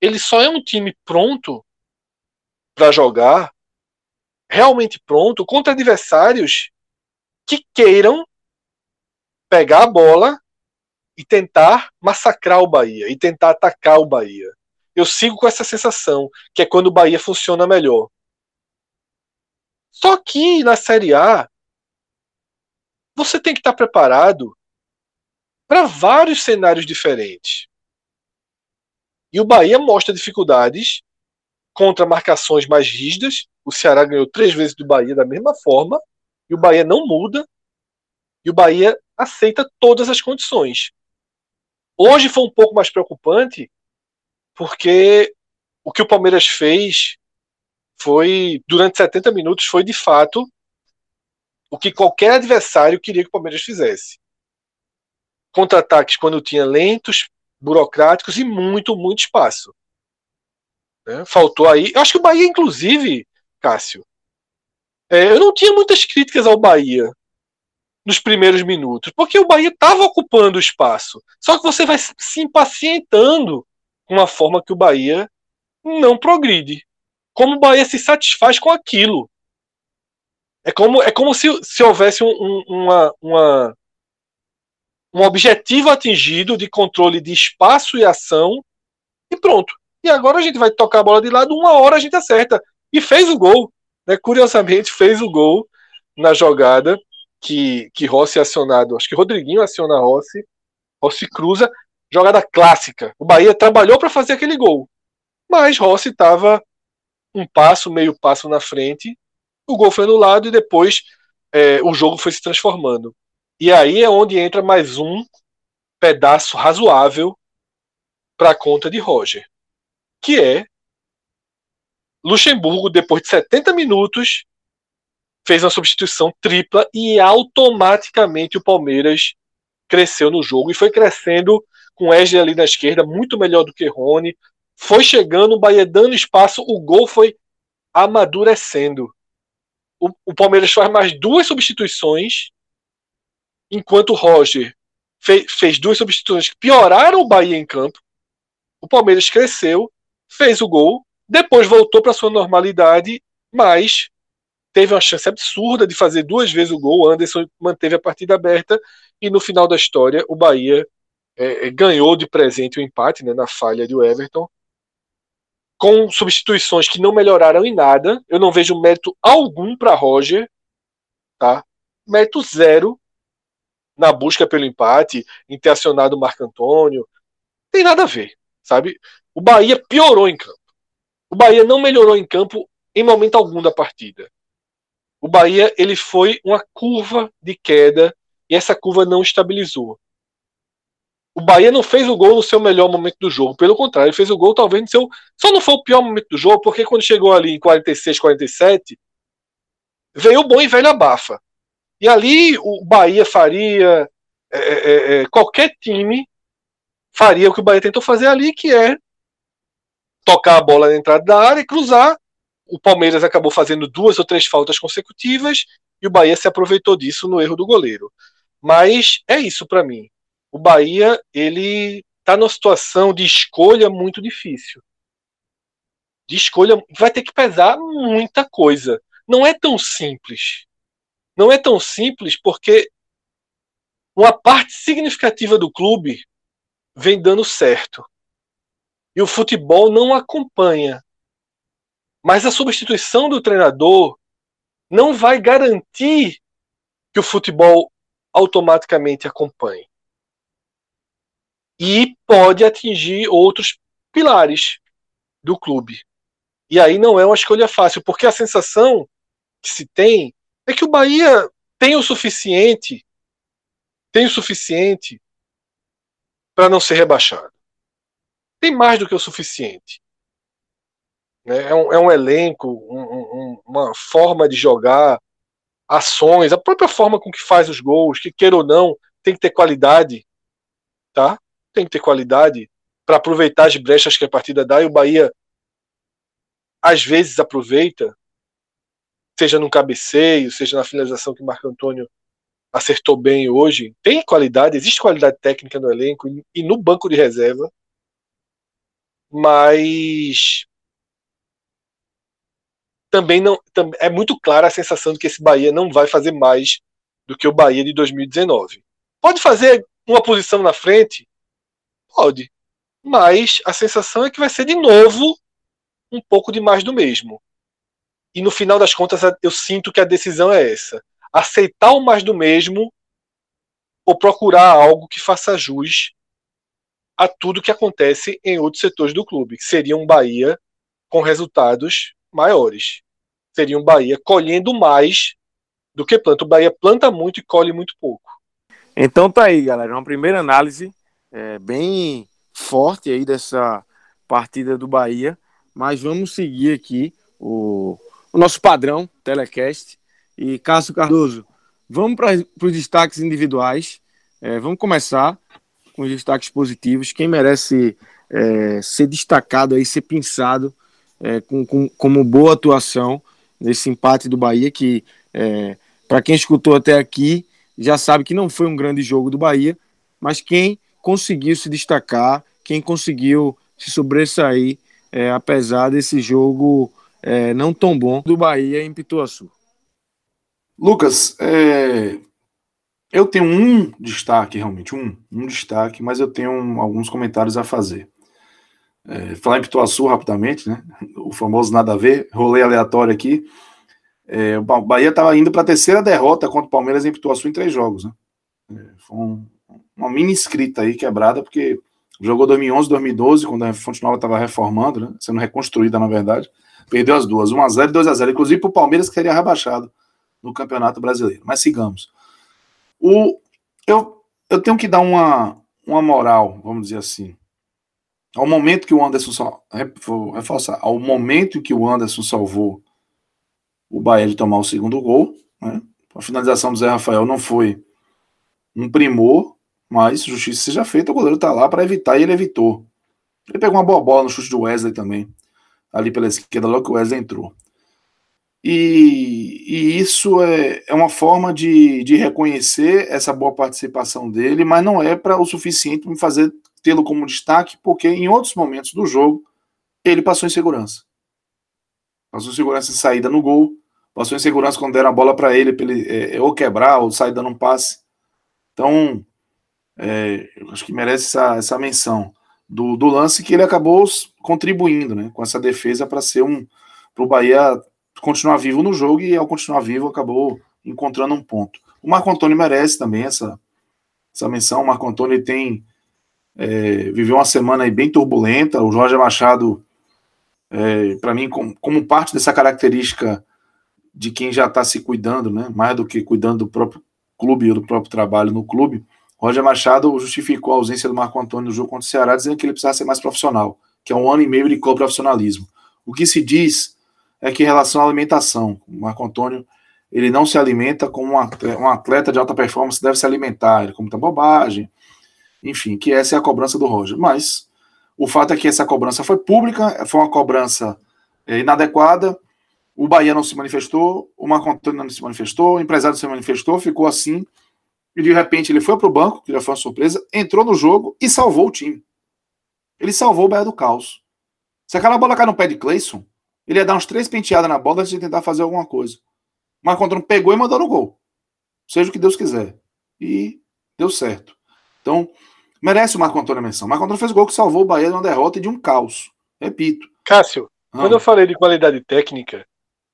ele só é um time pronto para jogar, realmente pronto, contra adversários que queiram pegar a bola e tentar massacrar o Bahia, e tentar atacar o Bahia. Eu sigo com essa sensação, que é quando o Bahia funciona melhor. Só que na Série A, você tem que estar preparado para vários cenários diferentes. E o Bahia mostra dificuldades contra marcações mais rígidas. O Ceará ganhou três vezes do Bahia da mesma forma, e o Bahia não muda, e o Bahia aceita todas as condições. Hoje foi um pouco mais preocupante, porque o que o Palmeiras fez foi, durante setenta minutos, foi de fato o que qualquer adversário queria que o Palmeiras fizesse. Contra-ataques quando tinha lentos, burocráticos e muito, muito espaço. Né? Faltou aí. Eu acho que o Bahia, inclusive, Cássio, é, eu não tinha muitas críticas ao Bahia nos primeiros minutos, porque o Bahia estava ocupando o espaço. Só que você vai se impacientando com uma forma que o Bahia não progride. Como o Bahia se satisfaz com aquilo. É como, é como se, se houvesse um, um, uma, uma, um objetivo atingido de controle de espaço e ação, e pronto. E agora a gente vai tocar a bola de lado, uma hora a gente acerta. E fez o gol, né? Curiosamente fez o gol na jogada que, que Rossi acionado, acho que Rodriguinho aciona Rossi, Rossi cruza, jogada clássica. O Bahia trabalhou para fazer aquele gol, mas Rossi estava um passo, meio passo na frente, o gol foi anulado e depois é, o jogo foi se transformando. E aí é onde entra mais um pedaço razoável para a conta de Roger, que é Luxemburgo, depois de setenta minutos, fez uma substituição tripla e automaticamente o Palmeiras cresceu no jogo. E foi crescendo com Wesley ali na esquerda, muito melhor do que Rony. Foi chegando, o Bahia dando espaço, o gol foi amadurecendo. O, o Palmeiras faz mais duas substituições, enquanto o Roger fez, fez duas substituições que pioraram o Bahia em campo. O Palmeiras cresceu, fez o gol, depois voltou para sua normalidade, mas teve uma chance absurda de fazer duas vezes o gol. O Anderson manteve a partida aberta e no final da história o Bahia é, ganhou de presente o empate, né, na falha de Weverton, com substituições que não melhoraram em nada. Eu não vejo mérito algum para Roger, tá? Mérito zero na busca pelo empate, em ter acionado o Marco Antônio. Tem nada a ver, sabe? O Bahia piorou em campo. O Bahia não melhorou em campo em momento algum da partida. O Bahia, ele foi uma curva de queda e essa curva não estabilizou. O Bahia não fez o gol no seu melhor momento do jogo. Pelo contrário, ele fez o gol talvez no seu... Só não foi o pior momento do jogo, porque quando chegou ali em quarenta e seis, quarenta e sete, veio o bom e velho abafa. E ali o Bahia faria... É, é, é, qualquer time faria o que o Bahia tentou fazer ali, que é tocar a bola na entrada da área e cruzar. O Palmeiras acabou fazendo duas ou três faltas consecutivas e o Bahia se aproveitou disso no erro do goleiro. Mas é isso para mim. O Bahia, ele tá numa situação de escolha muito difícil. De escolha, vai ter que pesar muita coisa. Não é tão simples. Não é tão simples porque uma parte significativa do clube vem dando certo. E o futebol não acompanha. Mas a substituição do treinador não vai garantir que o futebol automaticamente acompanhe. E pode atingir outros pilares do clube. E aí não é uma escolha fácil, porque a sensação que se tem é que o Bahia tem o suficiente, tem o suficiente para não ser rebaixado. Tem mais do que o suficiente. É um, é um elenco, um, um, uma forma de jogar, ações, a própria forma com que faz os gols, que queira ou não, tem que ter qualidade, tá? Tem que ter qualidade para aproveitar as brechas que a partida dá, e o Bahia às vezes aproveita, seja num cabeceio, seja na finalização que o Marco Antônio acertou bem hoje. Tem qualidade, existe qualidade técnica no elenco e no banco de reserva, mas... Também não, é muito clara a sensação de que esse Bahia não vai fazer mais do que o Bahia de dois mil e dezenove. Pode fazer uma posição na frente? Pode. Mas a sensação é que vai ser de novo um pouco de mais do mesmo. E no final das contas eu sinto que a decisão é essa. Aceitar o mais do mesmo ou procurar algo que faça jus a tudo que acontece em outros setores do clube, que seria um Bahia com resultados maiores. Seria um Bahia colhendo mais do que planta. O Bahia planta muito e colhe muito pouco. Então tá aí, galera. Uma primeira análise é, bem forte aí dessa partida do Bahia. Mas vamos seguir aqui o, o nosso padrão Telecast. E Cássio Cardoso, vamos para os destaques individuais. É, vamos começar com os destaques positivos. Quem merece é, ser destacado aí, ser pinçado É, com, com, como boa atuação nesse empate do Bahia, que é, para quem escutou até aqui já sabe que não foi um grande jogo do Bahia, mas quem conseguiu se destacar, quem conseguiu se sobressair, é, apesar desse jogo é, não tão bom do Bahia em Pituaçu. Lucas, é, Eu tenho um destaque, realmente, um, um destaque, mas eu tenho um, alguns comentários a fazer. É, falar em Pituaçu rapidamente, né? O famoso nada a ver, rolê aleatório aqui. É, o Bahia estava indo para a terceira derrota contra o Palmeiras em Pituaçu em três jogos, né? É, foi um, uma mini escrita aí quebrada, porque jogou dois mil e onze, dois mil e doze, quando a Fonte Nova estava reformando, né? Sendo reconstruída, na verdade. Perdeu as duas, um a zero e dois a zero, inclusive para o Palmeiras, que seria rebaixado no Campeonato Brasileiro. Mas sigamos. O, eu, eu tenho que dar uma, uma moral, vamos dizer assim, ao momento que o Anderson sal, vou reforçar, ao momento que o Anderson salvou o Bahia de tomar o segundo gol, né? A finalização do Zé Rafael não foi um primor, mas justiça seja feita, o goleiro está lá para evitar e ele evitou. Ele pegou uma boa bola no chute do Wesley também, ali pela esquerda, logo que o Wesley entrou. E, e isso é, é uma forma de, de reconhecer essa boa participação dele, mas não é para o suficiente para me fazer tê-lo como destaque, porque em outros momentos do jogo ele passou em segurança. Passou em segurança em saída no gol, passou em segurança quando deram a bola para ele, pra ele é, ou quebrar, ou sair dando um passe. Então, é, eu acho que merece essa, essa menção do, do lance que ele acabou contribuindo, né, com essa defesa para ser um, para o Bahia continuar vivo no jogo, e ao continuar vivo acabou encontrando um ponto. O Marco Antônio merece também essa, essa menção. O Marco Antônio tem é, viveu uma semana aí bem turbulenta. O Jorge Machado, é, para mim, com, como parte dessa característica de quem já está se cuidando, né, mais do que cuidando do próprio clube ou do próprio trabalho no clube, Roger Machado justificou a ausência do Marco Antônio no jogo contra o Ceará, dizendo que ele precisava ser mais profissional, que é um ano e meio de co-profissionalismo. O que se diz é que em relação à alimentação, o Marco Antônio, ele não se alimenta como um atleta de alta performance deve se alimentar, ele come muita bobagem, enfim, que essa é a cobrança do Roger. Mas o fato é que essa cobrança foi pública, foi uma cobrança é, inadequada, o Bahia não se manifestou, o Marco Antônio não se manifestou, o empresário não se manifestou, ficou assim, e de repente ele foi para o banco, que já foi uma surpresa, entrou no jogo e salvou o time. Ele salvou o Bahia do caos. Se aquela bola cai no pé de Cleison, ele ia dar uns três penteadas na bola antes de tentar fazer alguma coisa. O Marco Antônio pegou e mandou no gol. Seja o que Deus quiser. E deu certo. Então, merece o Marco Antônio a menção. O Marco Antônio fez o gol que salvou o Bahia de uma derrota e de um caos. Repito. Cássio, ah. quando eu falei de qualidade técnica,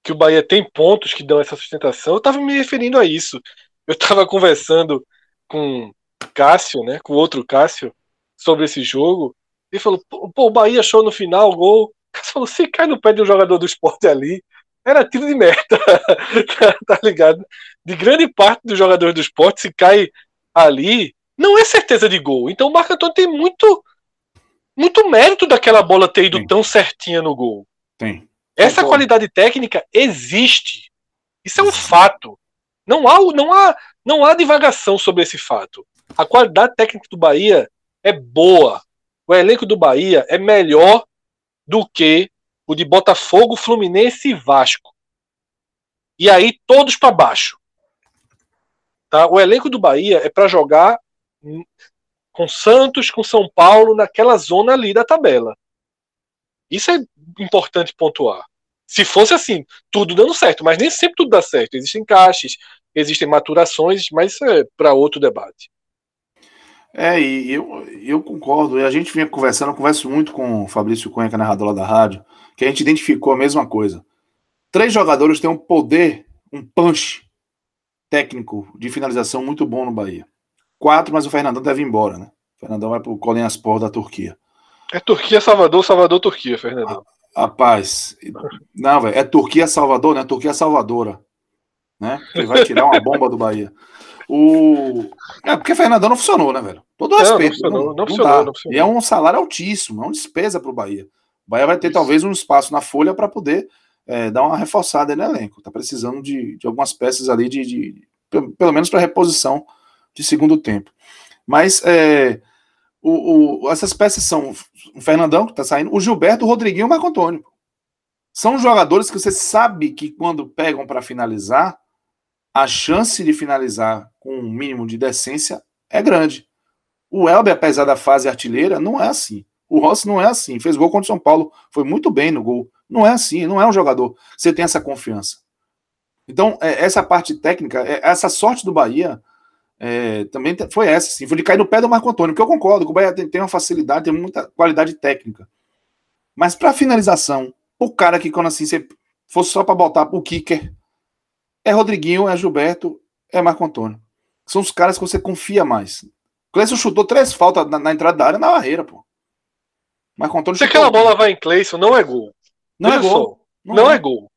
que o Bahia tem pontos que dão essa sustentação, eu estava me referindo a isso. Eu estava conversando com Cássio, né, com outro Cássio, sobre esse jogo. Ele falou, pô, o Bahia achou no final o gol. Cássio falou, se cai no pé de um jogador do Sport ali, era tiro de meta, tá ligado? De grande parte dos jogadores do Sport, se cai ali, não é certeza de gol. Então o Marco Antônio tem muito, muito mérito daquela bola ter ido tem. tão certinha no gol. Tem. Essa tem qualidade bom. técnica existe. Isso é um fato. Não há, não há, não há divagação sobre esse fato. A qualidade técnica do Bahia é boa. O elenco do Bahia é melhor do que o de Botafogo, Fluminense e Vasco. E aí todos para baixo. Tá? O elenco do Bahia é para jogar com Santos, com São Paulo, naquela zona ali da tabela. Isso é importante pontuar. Se fosse assim, tudo dando certo, mas nem sempre tudo dá certo. Existem caixas, existem maturações, mas isso é para outro debate. É, e eu, eu concordo, e a gente vinha conversando, eu converso muito com o Fabrício Cunha, que é narrador lá da rádio, que a gente identificou a mesma coisa. Três jogadores têm um poder, um punch técnico de finalização muito bom no Bahia. Quatro, mas o Fernandão deve ir embora, né? O Fernandão vai pro Kolenyaspor da Turquia. É Turquia, Salvador, Salvador, Turquia, Fernandão. Rapaz, não, velho, é Turquia, Salvador, né? Turquia, Salvadora, né? Ele vai tirar uma bomba do Bahia. O... É porque o Fernandão não funcionou, né, velho? Todo respeito. Não, não, não, não funcionou, não funcionou. E é um salário altíssimo, é uma despesa para o Bahia. O Bahia vai ter Isso. talvez um espaço na folha para poder é, dar uma reforçada no elenco. Está precisando de, de algumas peças ali, de, de pelo menos para reposição de segundo tempo. Mas é, o, o, essas peças são o Fernandão, que está saindo, o Gilberto, o Rodriguinho e o Marco Antônio. São jogadores que você sabe que quando pegam para finalizar, a chance de finalizar com um mínimo de decência é grande. O Elber, apesar da fase artilheira, não é assim. O Rossi não é assim. Fez gol contra o São Paulo. Foi muito bem no gol. Não é assim. Não é um jogador. Você tem essa confiança. Então, é, essa parte técnica, é, essa sorte do Bahia, É, também foi essa, assim, foi de cair no pé do Marco Antônio, que eu concordo, que o Bahia tem, tem uma facilidade, tem muita qualidade técnica. Mas para finalização, o cara que, quando assim, você fosse só para botar o kicker, é Rodriguinho, é Gilberto, é Marco Antônio. São os caras que você confia mais. Cleison chutou três faltas na, na entrada da área, na barreira, pô. Marco Antônio chutou. Se aquela bola vai em Cleison, não é gol. Não Veja é gol. Não, não é. é gol.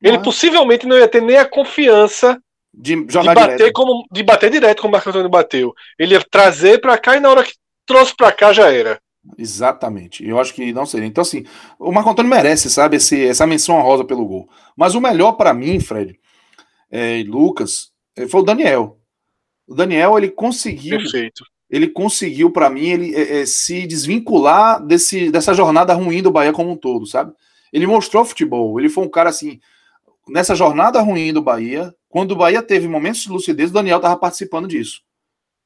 Ele não possivelmente é. não ia ter nem a confiança de, de, bater como, de bater direto como o Marco Antônio bateu. Ele ia trazer pra cá e na hora que trouxe pra cá já era. Exatamente. Eu acho que não seria. Então, assim, o Marco Antônio merece, sabe, esse, essa menção honrosa pelo gol. Mas o melhor pra mim, Fred é, e Lucas, foi o Daniel. O Daniel, ele conseguiu... Perfeito. Ele conseguiu, pra mim, ele, é, é, se desvincular desse, dessa jornada ruim do Bahia como um todo, sabe? Ele mostrou futebol. Ele foi um cara, assim... Nessa jornada ruim do Bahia, quando o Bahia teve momentos de lucidez, o Daniel estava participando disso,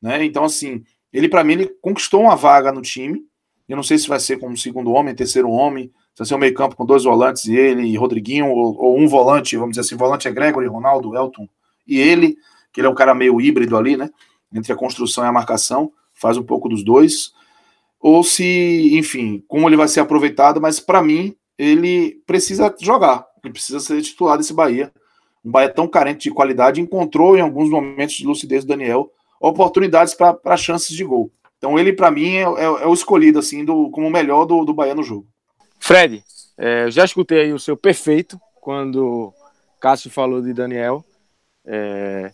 né? Então, assim, ele, para mim, ele conquistou uma vaga no time. Eu não sei se vai ser como segundo homem, terceiro homem, se vai ser um meio campo com dois volantes, e ele e Rodriguinho, ou, ou um volante, vamos dizer assim, volante é Gregory, Ronaldo, Elton e ele, que ele é um cara meio híbrido ali, né? Entre a construção e a marcação, faz um pouco dos dois. Ou se, enfim, como ele vai ser aproveitado, mas para mim, ele precisa jogar. Ele precisa ser titular desse Bahia. Um Bahia tão carente de qualidade encontrou em alguns momentos de lucidez do Daniel oportunidades para chances de gol. Então ele, para mim, é, é o escolhido assim, do, como o melhor do, do Bahia no jogo. Fred, é, eu já escutei aí o seu perfeito quando Cássio falou de Daniel. É,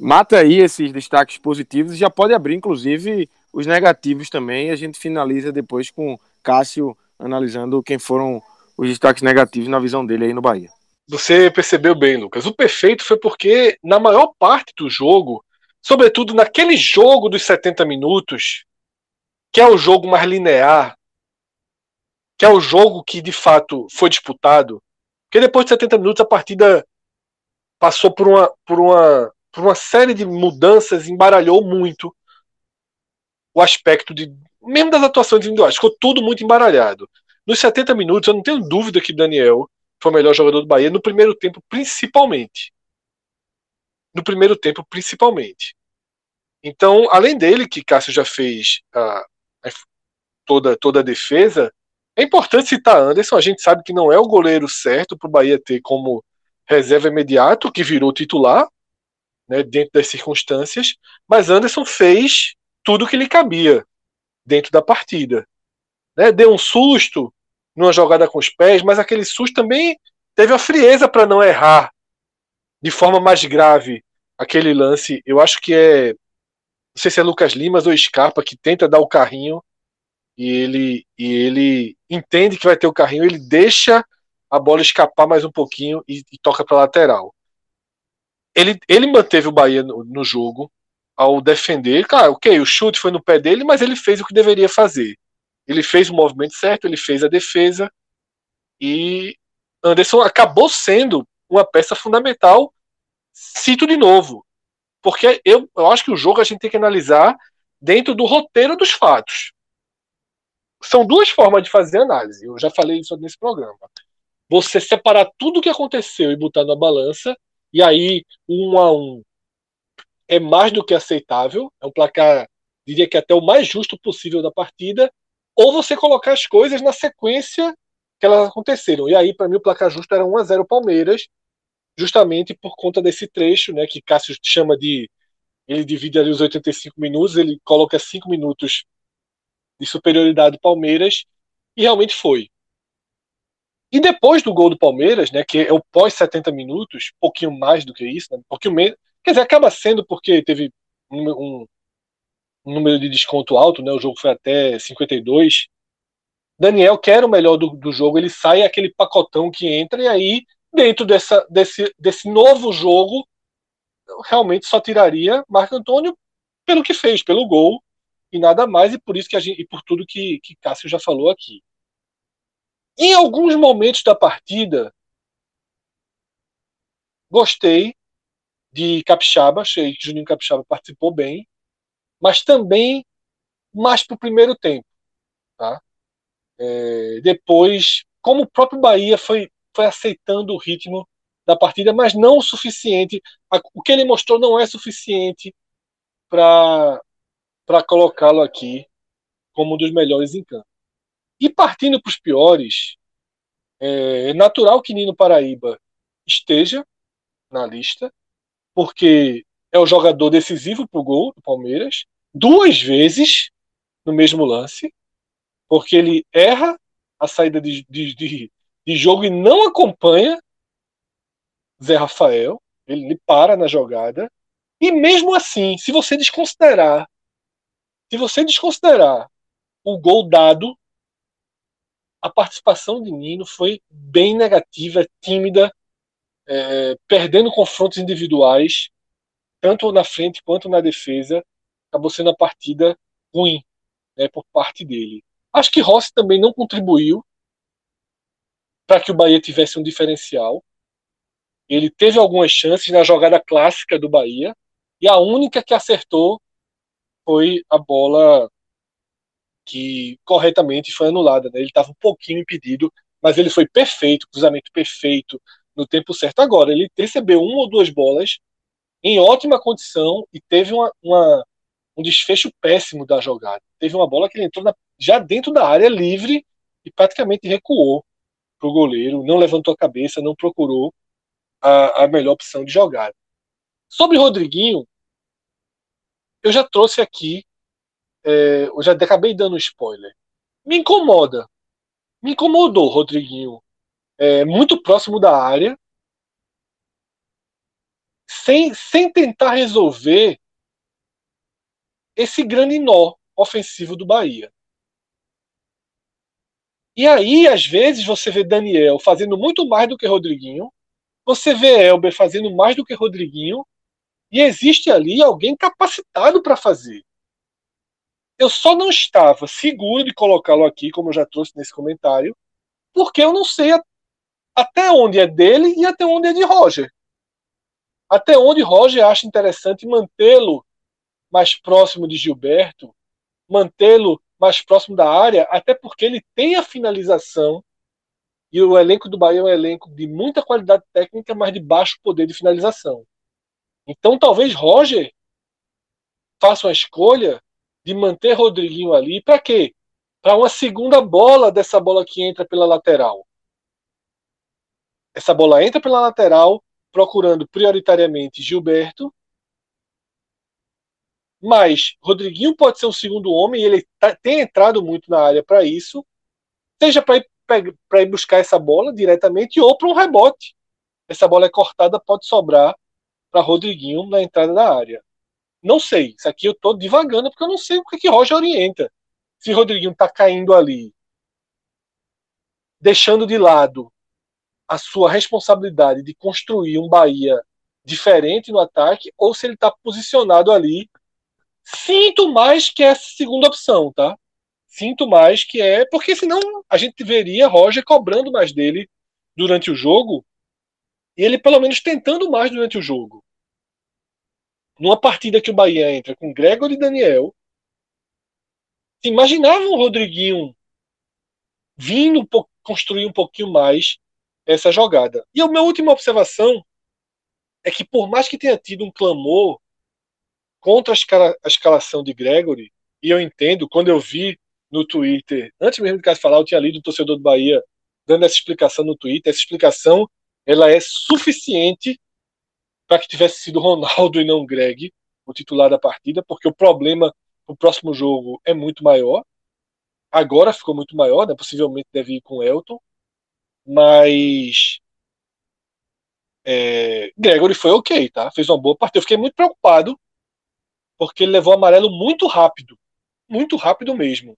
mata aí esses destaques positivos e já pode abrir, inclusive, os negativos também. A gente finaliza depois com Cássio analisando quem foram os destaques negativos na visão dele aí no Bahia. Você percebeu bem, Lucas. O perfeito foi porque, na maior parte do jogo, sobretudo naquele jogo dos setenta minutos, que é o jogo mais linear, que é o jogo que, de fato, foi disputado, porque depois de setenta minutos a partida passou por uma, por uma, por uma série de mudanças, embaralhou muito o aspecto de, mesmo das atuações individuais, ficou tudo muito embaralhado. Nos setenta minutos, eu não tenho dúvida que Daniel foi o melhor jogador do Bahia, no primeiro tempo principalmente. No primeiro tempo principalmente. Então, além dele, que Cássio já fez a, a, toda, toda a defesa, é importante citar Anderson. A gente sabe que não é o goleiro certo para o Bahia ter como reserva imediato, que virou titular, né, dentro das circunstâncias, mas Anderson fez tudo o que lhe cabia dentro da partida. Né? Deu um susto numa jogada com os pés, mas aquele susto também teve a frieza para não errar de forma mais grave aquele lance. Eu acho que é, não sei se é Lucas Limas ou Scarpa que tenta dar o carrinho e ele, e ele entende que vai ter o carrinho, ele deixa a bola escapar mais um pouquinho e, e toca para a lateral. Ele, ele manteve o Bahia no, no jogo ao defender. Claro, ok, o chute foi no pé dele, mas ele fez o que deveria fazer. Ele fez o movimento certo, ele fez a defesa e Anderson acabou sendo uma peça fundamental, cito de novo, porque eu, eu acho que o jogo a gente tem que analisar dentro do roteiro dos fatos. São duas formas de fazer análise, eu já falei isso nesse programa. Você separar tudo o que aconteceu e botar na balança, e aí um a um é mais do que aceitável, é um placar, diria que até o mais justo possível da partida, ou você colocar as coisas na sequência que elas aconteceram. E aí, para mim, o placar justo era um a zero Palmeiras, justamente por conta desse trecho, né, que Cássio chama de... Ele divide ali os oitenta e cinco minutos, ele coloca cinco minutos de superioridade do Palmeiras, e realmente foi. E depois do gol do Palmeiras, né, que é o pós-setenta minutos, um pouquinho mais do que isso, né, um pouquinho menos, quer dizer, acaba sendo porque teve um... um um número de desconto alto, né? O jogo foi até cinquenta e dois. Daniel, que era o melhor do, do jogo, ele sai, aquele pacotão que entra, e aí, dentro dessa, desse, desse novo jogo, realmente só tiraria Marco Antônio pelo que fez, pelo gol, e nada mais, e por isso que a gente, e por tudo que, que Cássio já falou aqui. Em alguns momentos da partida, gostei de Capixaba, achei que Juninho Capixaba participou bem, mas também mais para o primeiro tempo. Tá? É, depois, como o próprio Bahia foi, foi aceitando o ritmo da partida, mas não o suficiente, a, o que ele mostrou não é suficiente para colocá-lo aqui como um dos melhores em campo. E partindo para os piores, é natural que Nino Paraíba esteja na lista, porque é o jogador decisivo para o gol do Palmeiras, duas vezes no mesmo lance, porque ele erra a saída de, de, de, de jogo e não acompanha Zé Rafael, ele, ele para na jogada, e mesmo assim, se você desconsiderar, se você desconsiderar o gol dado, a participação de Nino foi bem negativa, tímida, é, perdendo confrontos individuais, tanto na frente quanto na defesa, acabou sendo a partida ruim, né, por parte dele. Acho que Rossi também não contribuiu para que o Bahia tivesse um diferencial. Ele teve algumas chances na jogada clássica do Bahia, e a única que acertou foi a bola que corretamente foi anulada, né? Ele estava um pouquinho impedido, mas ele foi perfeito, cruzamento perfeito, no tempo certo. Agora, ele recebeu uma ou duas bolas em ótima condição e teve uma, uma, um desfecho péssimo da jogada. Teve uma bola que ele entrou na, já dentro da área livre e praticamente recuou para o goleiro, não levantou a cabeça, não procurou a, a melhor opção de jogada. Sobre Rodriguinho, eu já trouxe aqui, é, eu já acabei dando um spoiler. Me incomoda. Me incomodou, Rodriguinho. É, muito próximo da área, sem, sem tentar resolver esse grande nó ofensivo do Bahia. E aí, às vezes, você vê Daniel fazendo muito mais do que Rodriguinho, você vê Elber fazendo mais do que Rodriguinho, e existe ali alguém capacitado para fazer. Eu só não estava seguro de colocá-lo aqui, como eu já trouxe nesse comentário, porque eu não sei a, até onde é dele e até onde é de Roger. Até onde Roger acha interessante mantê-lo mais próximo de Gilberto, mantê-lo mais próximo da área, até porque ele tem a finalização, e o elenco do Bahia é um elenco de muita qualidade técnica, mas de baixo poder de finalização. Então talvez Roger faça uma escolha de manter Rodriguinho ali, para quê? Para uma segunda bola dessa bola que entra pela lateral. Essa bola entra pela lateral, procurando prioritariamente Gilberto, mas Rodriguinho pode ser um segundo homem, e ele tá, tem entrado muito na área para isso, seja para ir, pra ir buscar essa bola diretamente ou para um rebote. Essa bola é cortada, pode sobrar para Rodriguinho na entrada da área. Não sei, isso aqui eu estou divagando, porque eu não sei o que, que Roger orienta. Se Rodriguinho está caindo ali, deixando de lado a sua responsabilidade de construir um Bahia diferente no ataque, ou se ele está posicionado ali, sinto mais que essa segunda opção, tá? Sinto mais que é, porque senão a gente veria Roger cobrando mais dele durante o jogo, e ele pelo menos tentando mais durante o jogo. Numa partida que o Bahia entra com Gregor e Daniel, se imaginava o Rodriguinho vindo po- construir um pouquinho mais essa jogada. E a minha última observação é que, por mais que tenha tido um clamor contra a, escala, a escalação de Gregory, e eu entendo, quando eu vi no Twitter, antes mesmo do caso falar, eu tinha lido o torcedor do Bahia dando essa explicação no Twitter, essa explicação ela é suficiente para que tivesse sido Ronaldo e não Greg o titular da partida, porque o problema no próximo jogo é muito maior, agora ficou muito maior, né? Possivelmente deve ir com o Elton, mas é, Gregory foi ok, tá? Fez uma boa partida. Eu fiquei muito preocupado porque ele levou amarelo muito rápido, muito rápido mesmo.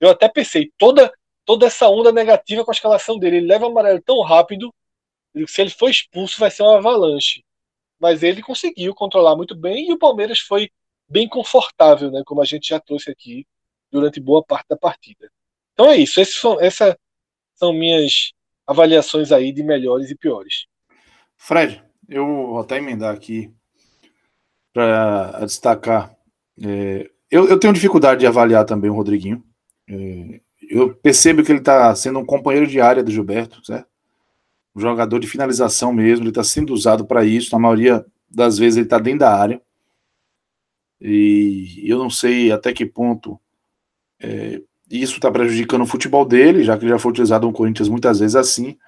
Eu até pensei, toda, toda essa onda negativa com a escalação dele, ele leva amarelo tão rápido, se ele for expulso vai ser uma avalanche. Mas ele conseguiu controlar muito bem e o Palmeiras foi bem confortável, né? Como a gente já trouxe aqui durante boa parte da partida. Então é isso, essas são minhas avaliações aí de melhores e piores. Fred, eu vou até emendar aqui para destacar. É, eu, eu tenho dificuldade de avaliar também o Rodriguinho. É, eu percebo que ele está sendo um companheiro de área do Gilberto, certo? Um jogador de finalização mesmo, ele está sendo usado para isso. Na maioria das vezes ele está dentro da área. e eu não sei até que ponto é, isso está prejudicando o futebol dele, já que ele já foi utilizado no Corinthians muitas vezes assim,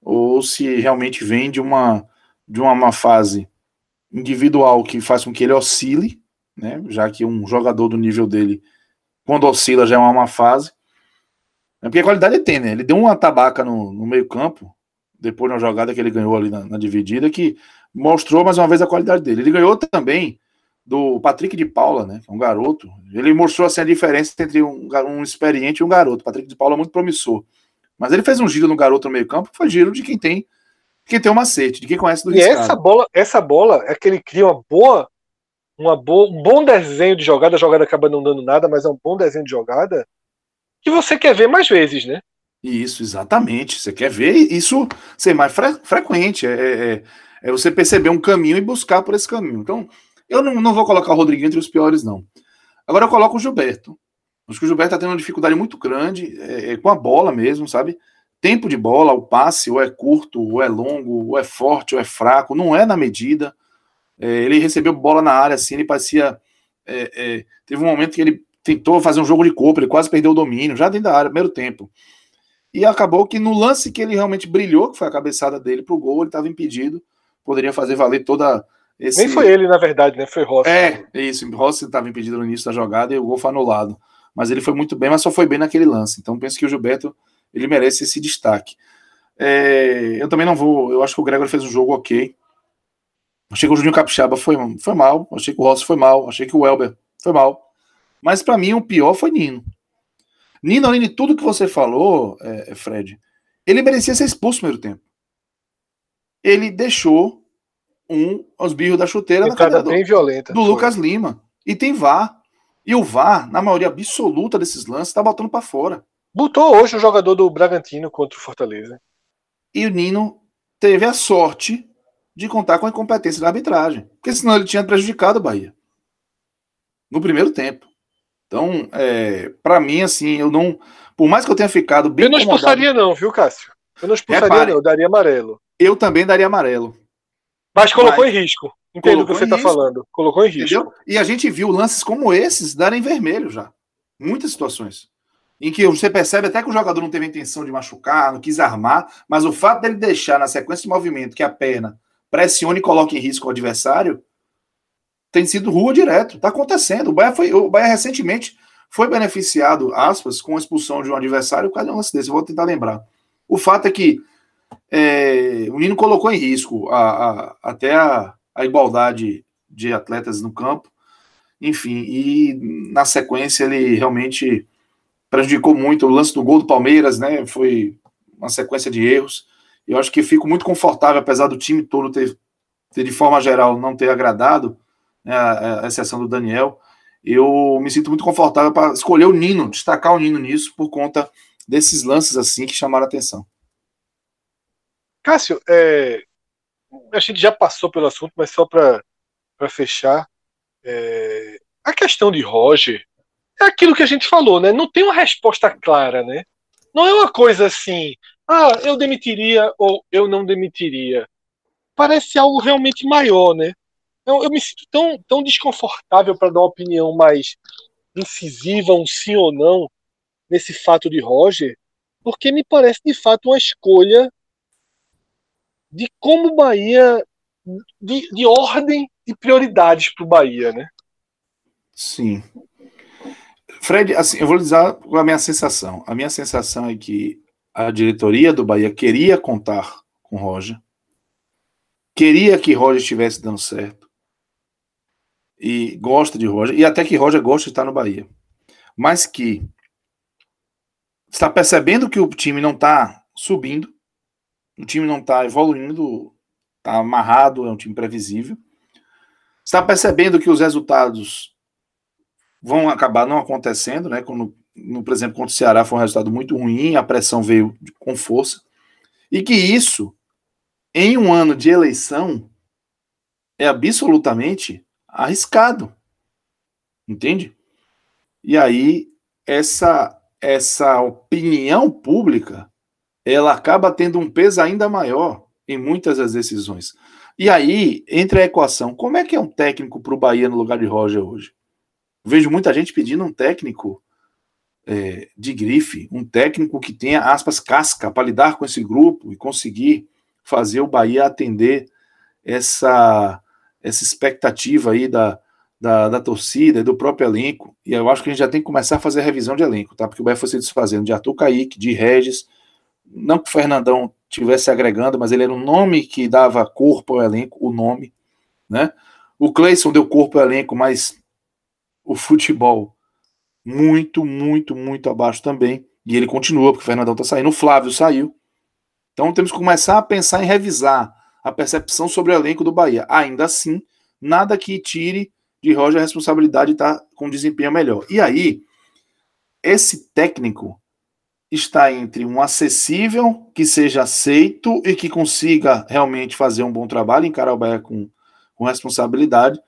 ou se realmente vem de uma, de uma, uma fase individual que faz com que ele oscile, né, já que um jogador do nível dele, quando oscila, já é uma má fase. Porque a qualidade ele tem, né? Ele deu uma tabaca no, no meio-campo, depois de uma jogada que ele ganhou ali na, na dividida, que mostrou mais uma vez a qualidade dele. Ele ganhou também do Patrick de Paula, né? Que é um garoto. Ele mostrou assim, a diferença entre um, um experiente e um garoto. Patrick de Paula é muito promissor. Mas ele fez um giro no garoto no meio-campo, que foi giro de quem tem, quem tem um macete, de quem conhece do riscado. E essa bola, essa bola é que ele cria uma boa, uma boa, um bom desenho de jogada. A jogada acaba não dando nada, mas é um bom desenho de jogada. Que você quer ver mais vezes, né? Isso, exatamente. Você quer ver isso ser mais fre- frequente. É, é, é você perceber um caminho e buscar por esse caminho. Então, eu não, não vou colocar o Rodriguinho entre os piores, não. Agora eu coloco o Gilberto. Acho que o Gilberto está tendo uma dificuldade muito grande é, é, com a bola mesmo, sabe? Tempo de bola, o passe, ou é curto, ou é longo, ou é forte, ou é fraco. Não é na medida. É, ele recebeu bola na área, assim, ele parecia... É, é, teve um momento que ele tentou fazer um jogo de corpo, ele quase perdeu o domínio, já dentro da área, primeiro tempo. E acabou que no lance que ele realmente brilhou, que foi a cabeçada dele pro gol, ele estava impedido, poderia fazer valer toda esse... Nem foi ele, na verdade, né? Foi Rossi. É, isso, Rossi estava impedido no início da jogada e o gol foi anulado. Mas ele foi muito bem, mas só foi bem naquele lance. Então penso que o Gilberto, ele merece esse destaque. É, eu também não vou... Eu acho que o Gregor fez um jogo ok. Achei que o Juninho Capixaba foi, foi mal, achei que o Rossi foi mal, achei que o Welber foi mal. Mas para mim o pior foi Nino. Nino, além de tudo que você falou, é, Fred, ele merecia ser expulso no primeiro tempo. Ele deixou um aos birros da chuteira na cadeira bem do, violenta, do Lucas Lima. E tem V A R. E o V A R, na maioria absoluta desses lances, tá botando para fora. Botou hoje o jogador do Bragantino contra o Fortaleza. E o Nino teve a sorte de contar com a incompetência da arbitragem. Porque senão ele tinha prejudicado o Bahia. No primeiro tempo. Então, é, para mim, assim, eu não... Por mais que eu tenha ficado bem... Eu não expulsaria não, viu, Cássio? Eu não expulsaria Repare, não, eu daria amarelo. Eu também daria amarelo. Mas colocou Mas, em risco. Entendo o que você está falando. Colocou em risco. Entendeu? E a gente viu lances como esses darem vermelho já. Muitas situações. Em que você percebe até que o jogador não teve a intenção de machucar, não quis armar, mas o fato dele deixar na sequência de movimento que a perna pressione e coloque em risco o adversário... Tem sido rua direto, está acontecendo. O Bahia, foi, o Bahia recentemente foi beneficiado, aspas, com a expulsão de um adversário por causa de um lance desse. Eu vou tentar lembrar. O fato é que é, o Nino colocou em risco a, a, até a, a igualdade de atletas no campo. Enfim, e na sequência ele realmente prejudicou muito o lance do gol do Palmeiras, né? Foi uma sequência de erros. Eu acho que fico muito confortável, apesar do time todo ter, ter de forma geral, não ter agradado, a exceção do Daniel, eu me sinto muito confortável para escolher o Nino, destacar o Nino nisso, por conta desses lances assim que chamaram a atenção. Cássio, é, a gente já passou pelo assunto, mas só para fechar, é, a questão de Roger é aquilo que a gente falou, né? Não tem uma resposta clara, né? Não é uma coisa assim, ah, eu demitiria ou eu não demitiria. Parece algo realmente maior, né? Eu me sinto tão, tão desconfortável para dar uma opinião mais incisiva, um sim ou não, nesse fato de Roger, porque me parece, de fato, uma escolha de como o Bahia, de, de ordem e prioridades para o Bahia, né? Sim. Fred, assim, eu vou dizer a minha sensação. A minha sensação é que a diretoria do Bahia queria contar com Roger, queria que Roger estivesse dando certo, e gosta de Roger, e até que Roger gosta de estar no Bahia, mas que está percebendo que o time não está subindo, o time não está evoluindo, está amarrado, é um time previsível, está percebendo que os resultados vão acabar não acontecendo, né? Como, no, por exemplo, contra o Ceará foi um resultado muito ruim, a pressão veio com força, e que isso, em um ano de eleição, é absolutamente arriscado, entende? E aí essa, essa opinião pública, ela acaba tendo um peso ainda maior em muitas das decisões. E aí, entra a equação. Como é que é um técnico para o Bahia no lugar de Roger hoje? Vejo muita gente pedindo um técnico é, de grife, um técnico que tenha, aspas, casca para lidar com esse grupo e conseguir fazer o Bahia atender essa, essa expectativa aí da, da, da torcida e do próprio elenco. E eu acho que a gente já tem que começar a fazer a revisão de elenco, tá? Porque o Bahia foi se desfazendo de Arthur Caíque, de Regis, não que o Fernandão estivesse agregando, mas ele era um nome que dava corpo ao elenco, o nome, né? O Cleison deu corpo ao elenco, mas o futebol muito, muito, muito abaixo também, e ele continua, porque o Fernandão tá saindo, o Flávio saiu. Então temos que começar a pensar em revisar a percepção sobre o elenco do Bahia. Ainda assim, nada que tire de Roger a responsabilidade de estar com um desempenho melhor. E aí, esse técnico está entre um acessível, que seja aceito e que consiga realmente fazer um bom trabalho, encarar o Bahia com, com responsabilidade,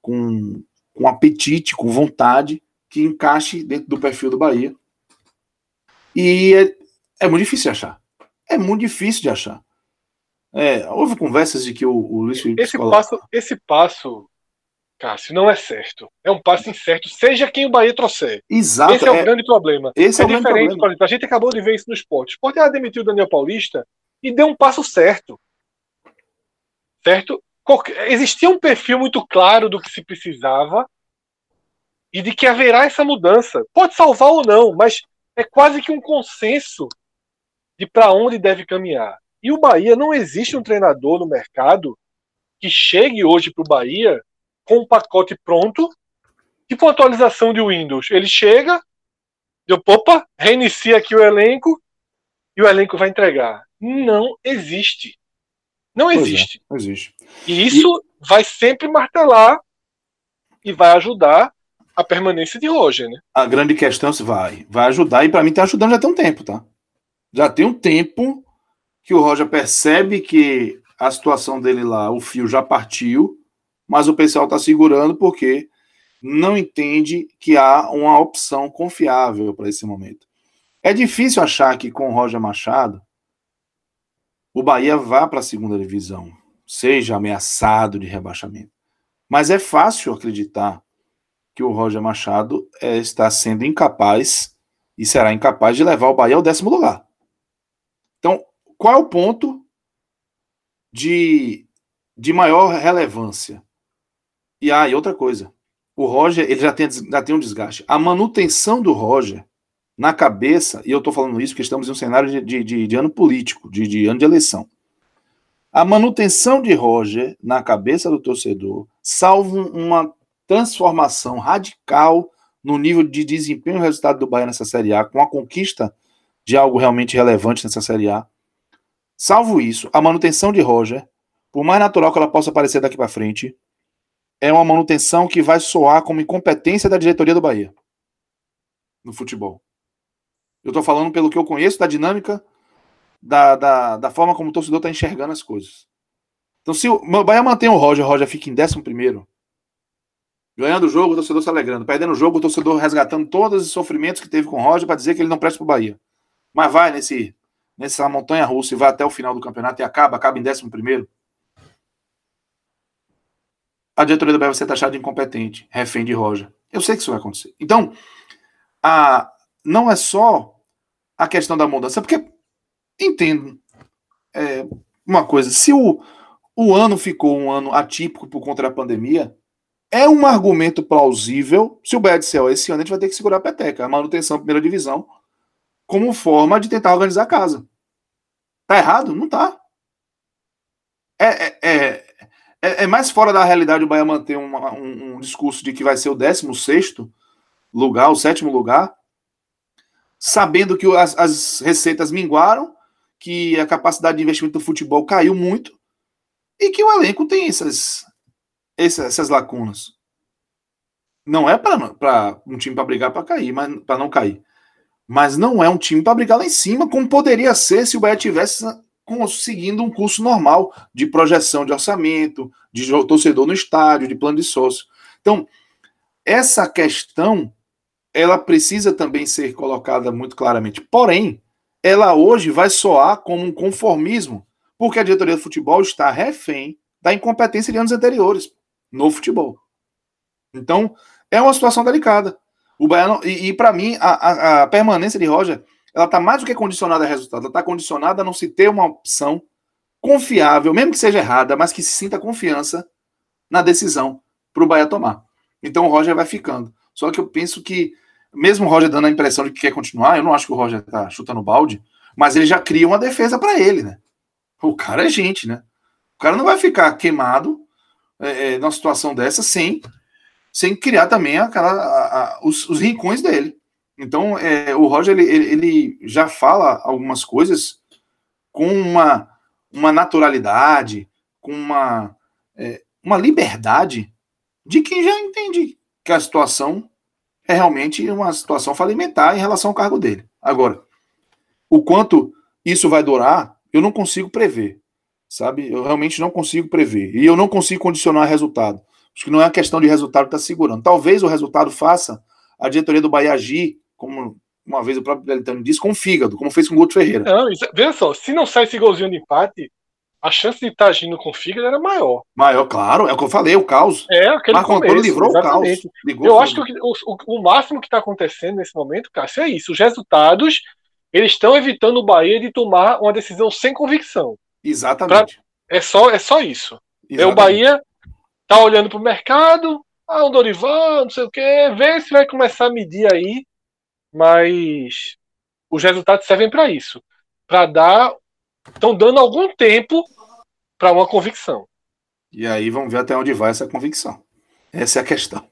com, com apetite, com vontade, que encaixe dentro do perfil do Bahia. E é, é muito difícil de achar. É muito difícil de achar. É, houve conversas de que o, o Luiz Felipe... Esse passo, esse passo, Cássio, não é certo. É um passo incerto, seja quem o Bahia trouxer. Exato. Esse é, é o grande problema. Esse é, é o diferente, grande problema. A gente acabou de ver isso no Sport. O Sport ela demitiu o Daniel Paulista e deu um passo certo. Certo? Existia um perfil muito claro do que se precisava e de que haverá essa mudança. Pode salvar ou não, mas é quase que um consenso de para onde deve caminhar. E o Bahia, não existe um treinador no mercado que chegue hoje para o Bahia com um pacote pronto, tipo uma atualização de Windows. Ele chega, deu, opa, reinicia aqui o elenco e o elenco vai entregar. Não existe. Não existe. Pois é, existe. E isso e... vai sempre martelar e vai ajudar a permanência de Roger, né? A grande questão se vai. Vai ajudar e para mim está ajudando já tem um tempo, tá? Já tem um tempo que o Roger percebe que a situação dele lá, o fio já partiu, mas o pessoal está segurando porque não entende que há uma opção confiável para esse momento. É difícil achar que com o Roger Machado o Bahia vá para a segunda divisão, seja ameaçado de rebaixamento. Mas é fácil acreditar que o Roger Machado é, está sendo incapaz e será incapaz de levar o Bahia ao décimo lugar. Então, qual é o ponto de, de maior relevância? E aí, ah, outra coisa. O Roger, ele já tem, já tem um desgaste. A manutenção do Roger na cabeça, e eu estou falando isso porque estamos em um cenário de, de, de, de ano político, de, de ano de eleição. A manutenção de Roger na cabeça do torcedor, salvo uma transformação radical no nível de desempenho e resultado do Bahia nessa Série A, com a conquista de algo realmente relevante nessa Série A. Salvo isso, a manutenção de Roger, por mais natural que ela possa parecer daqui para frente, é uma manutenção que vai soar como incompetência da diretoria do Bahia no futebol. Eu estou falando pelo que eu conheço da dinâmica, da, da, da forma como o torcedor está enxergando as coisas. Então, se o meu Bahia mantém o Roger, o Roger fica em décimo primeiro, ganhando o jogo, o torcedor se alegrando, perdendo o jogo, o torcedor resgatando todos os sofrimentos que teve com o Roger para dizer que ele não presta para o Bahia. Mas vai nesse, nessa montanha russa e vai até o final do campeonato e acaba, acaba em décimo primeiro. A diretoria do Bahia vai ser taxada de incompetente, refém de Roger. Eu sei que isso vai acontecer. Então, a, não é só a questão da mudança, porque, entendo, é, uma coisa, se o, o ano ficou um ano atípico por conta da pandemia, é um argumento plausível se o Bahia disser, ó, esse ano a gente vai ter que segurar a peteca, a manutenção da primeira divisão, como forma de tentar organizar a casa. Tá errado? Não tá. É... é, é É mais fora da realidade o Bahia manter um, um, um discurso de que vai ser o décimo sexto lugar, o sétimo lugar, sabendo que as, as receitas minguaram, que a capacidade de investimento do futebol caiu muito e que o elenco tem essas, essas, essas lacunas. Não é para um time para brigar para cair, mas para não cair. Mas não é um time para brigar lá em cima, como poderia ser se o Bahia tivesse conseguindo um curso normal de projeção de orçamento, de torcedor no estádio, de plano de sócio. Então, essa questão, ela precisa também ser colocada muito claramente. Porém, ela hoje vai soar como um conformismo, porque a diretoria do futebol está refém da incompetência de anos anteriores no futebol. Então, é uma situação delicada. O Baiano, e, e para mim, a, a, a permanência de Roger, ela está mais do que condicionada a resultado, ela está condicionada a não se ter uma opção confiável, mesmo que seja errada, mas que se sinta confiança na decisão para o Bahia tomar. Então o Roger vai ficando. Só que eu penso que, mesmo o Roger dando a impressão de que quer continuar, eu não acho que o Roger está chutando balde, mas ele já cria uma defesa para ele, né? O cara é gente, né? O cara não vai ficar queimado é, numa situação dessa sem, sem criar também aquela, a, a, os, os rincões dele. Então, é, o Roger ele, ele já fala algumas coisas com uma, uma naturalidade, com uma, é, uma liberdade de quem já entende que a situação é realmente uma situação falimentar em relação ao cargo dele. Agora, o quanto isso vai durar, eu não consigo prever. Sabe, eu realmente não consigo prever. E eu não consigo condicionar resultado. Acho que não é uma questão de resultado que está segurando. Talvez o resultado faça a diretoria do Bahia agir, como uma vez o próprio Belitano disse, com o fígado, como fez com o Guto Ferreira. Não, isso, veja só, se não sai esse golzinho de empate, a chance de estar tá agindo com o fígado era maior. Maior, claro, é o que eu falei, o caos. É, aquele Marco Antônio livrou exatamente. O caos. Ligou eu o acho que o, o, o máximo que está acontecendo nesse momento, Cássio, é isso. Os resultados, eles estão evitando o Bahia de tomar uma decisão sem convicção. Exatamente. Pra, é, só, é só isso. É, o Bahia tá olhando pro mercado, ah, o Dorival, não sei o que, vê se vai começar a medir aí, mas os resultados servem para isso. Para dar, estão dando algum tempo para uma convicção. E aí vamos ver até onde vai essa convicção. Essa é a questão.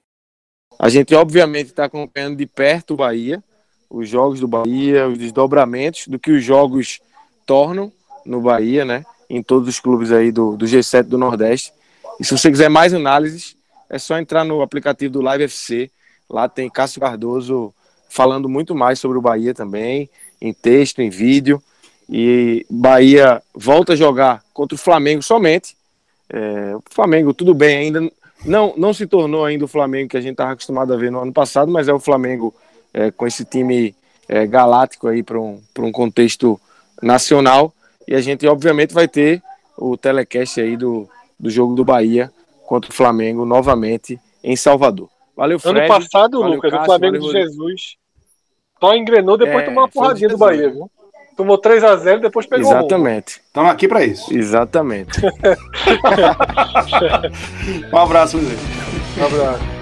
A gente obviamente está acompanhando de perto o Bahia, os jogos do Bahia, os desdobramentos do que os jogos tornam no Bahia, né? Em todos os clubes aí do, do G sete do Nordeste. E se você quiser mais análises, é só entrar no aplicativo do Live F C. Lá tem Cássio Cardoso falando muito mais sobre o Bahia também, em texto, em vídeo. E Bahia volta a jogar contra o Flamengo somente. É, o Flamengo, tudo bem, ainda não, não se tornou ainda o Flamengo que a gente estava acostumado a ver no ano passado, mas é o Flamengo é, com esse time é, galáctico aí para um, para um contexto nacional. E a gente, obviamente, vai ter o telecast aí do, do jogo do Bahia contra o Flamengo novamente em Salvador. Valeu, Fred. Ano passado, valeu, Lucas, Cássio, o Flamengo de Jesus só engrenou depois é, tomou uma porradinha do Bahia, viu? Tomou três a zero, depois pegou. Exatamente. Estamos aqui para isso. Exatamente. Um abraço, Luiz. Um abraço.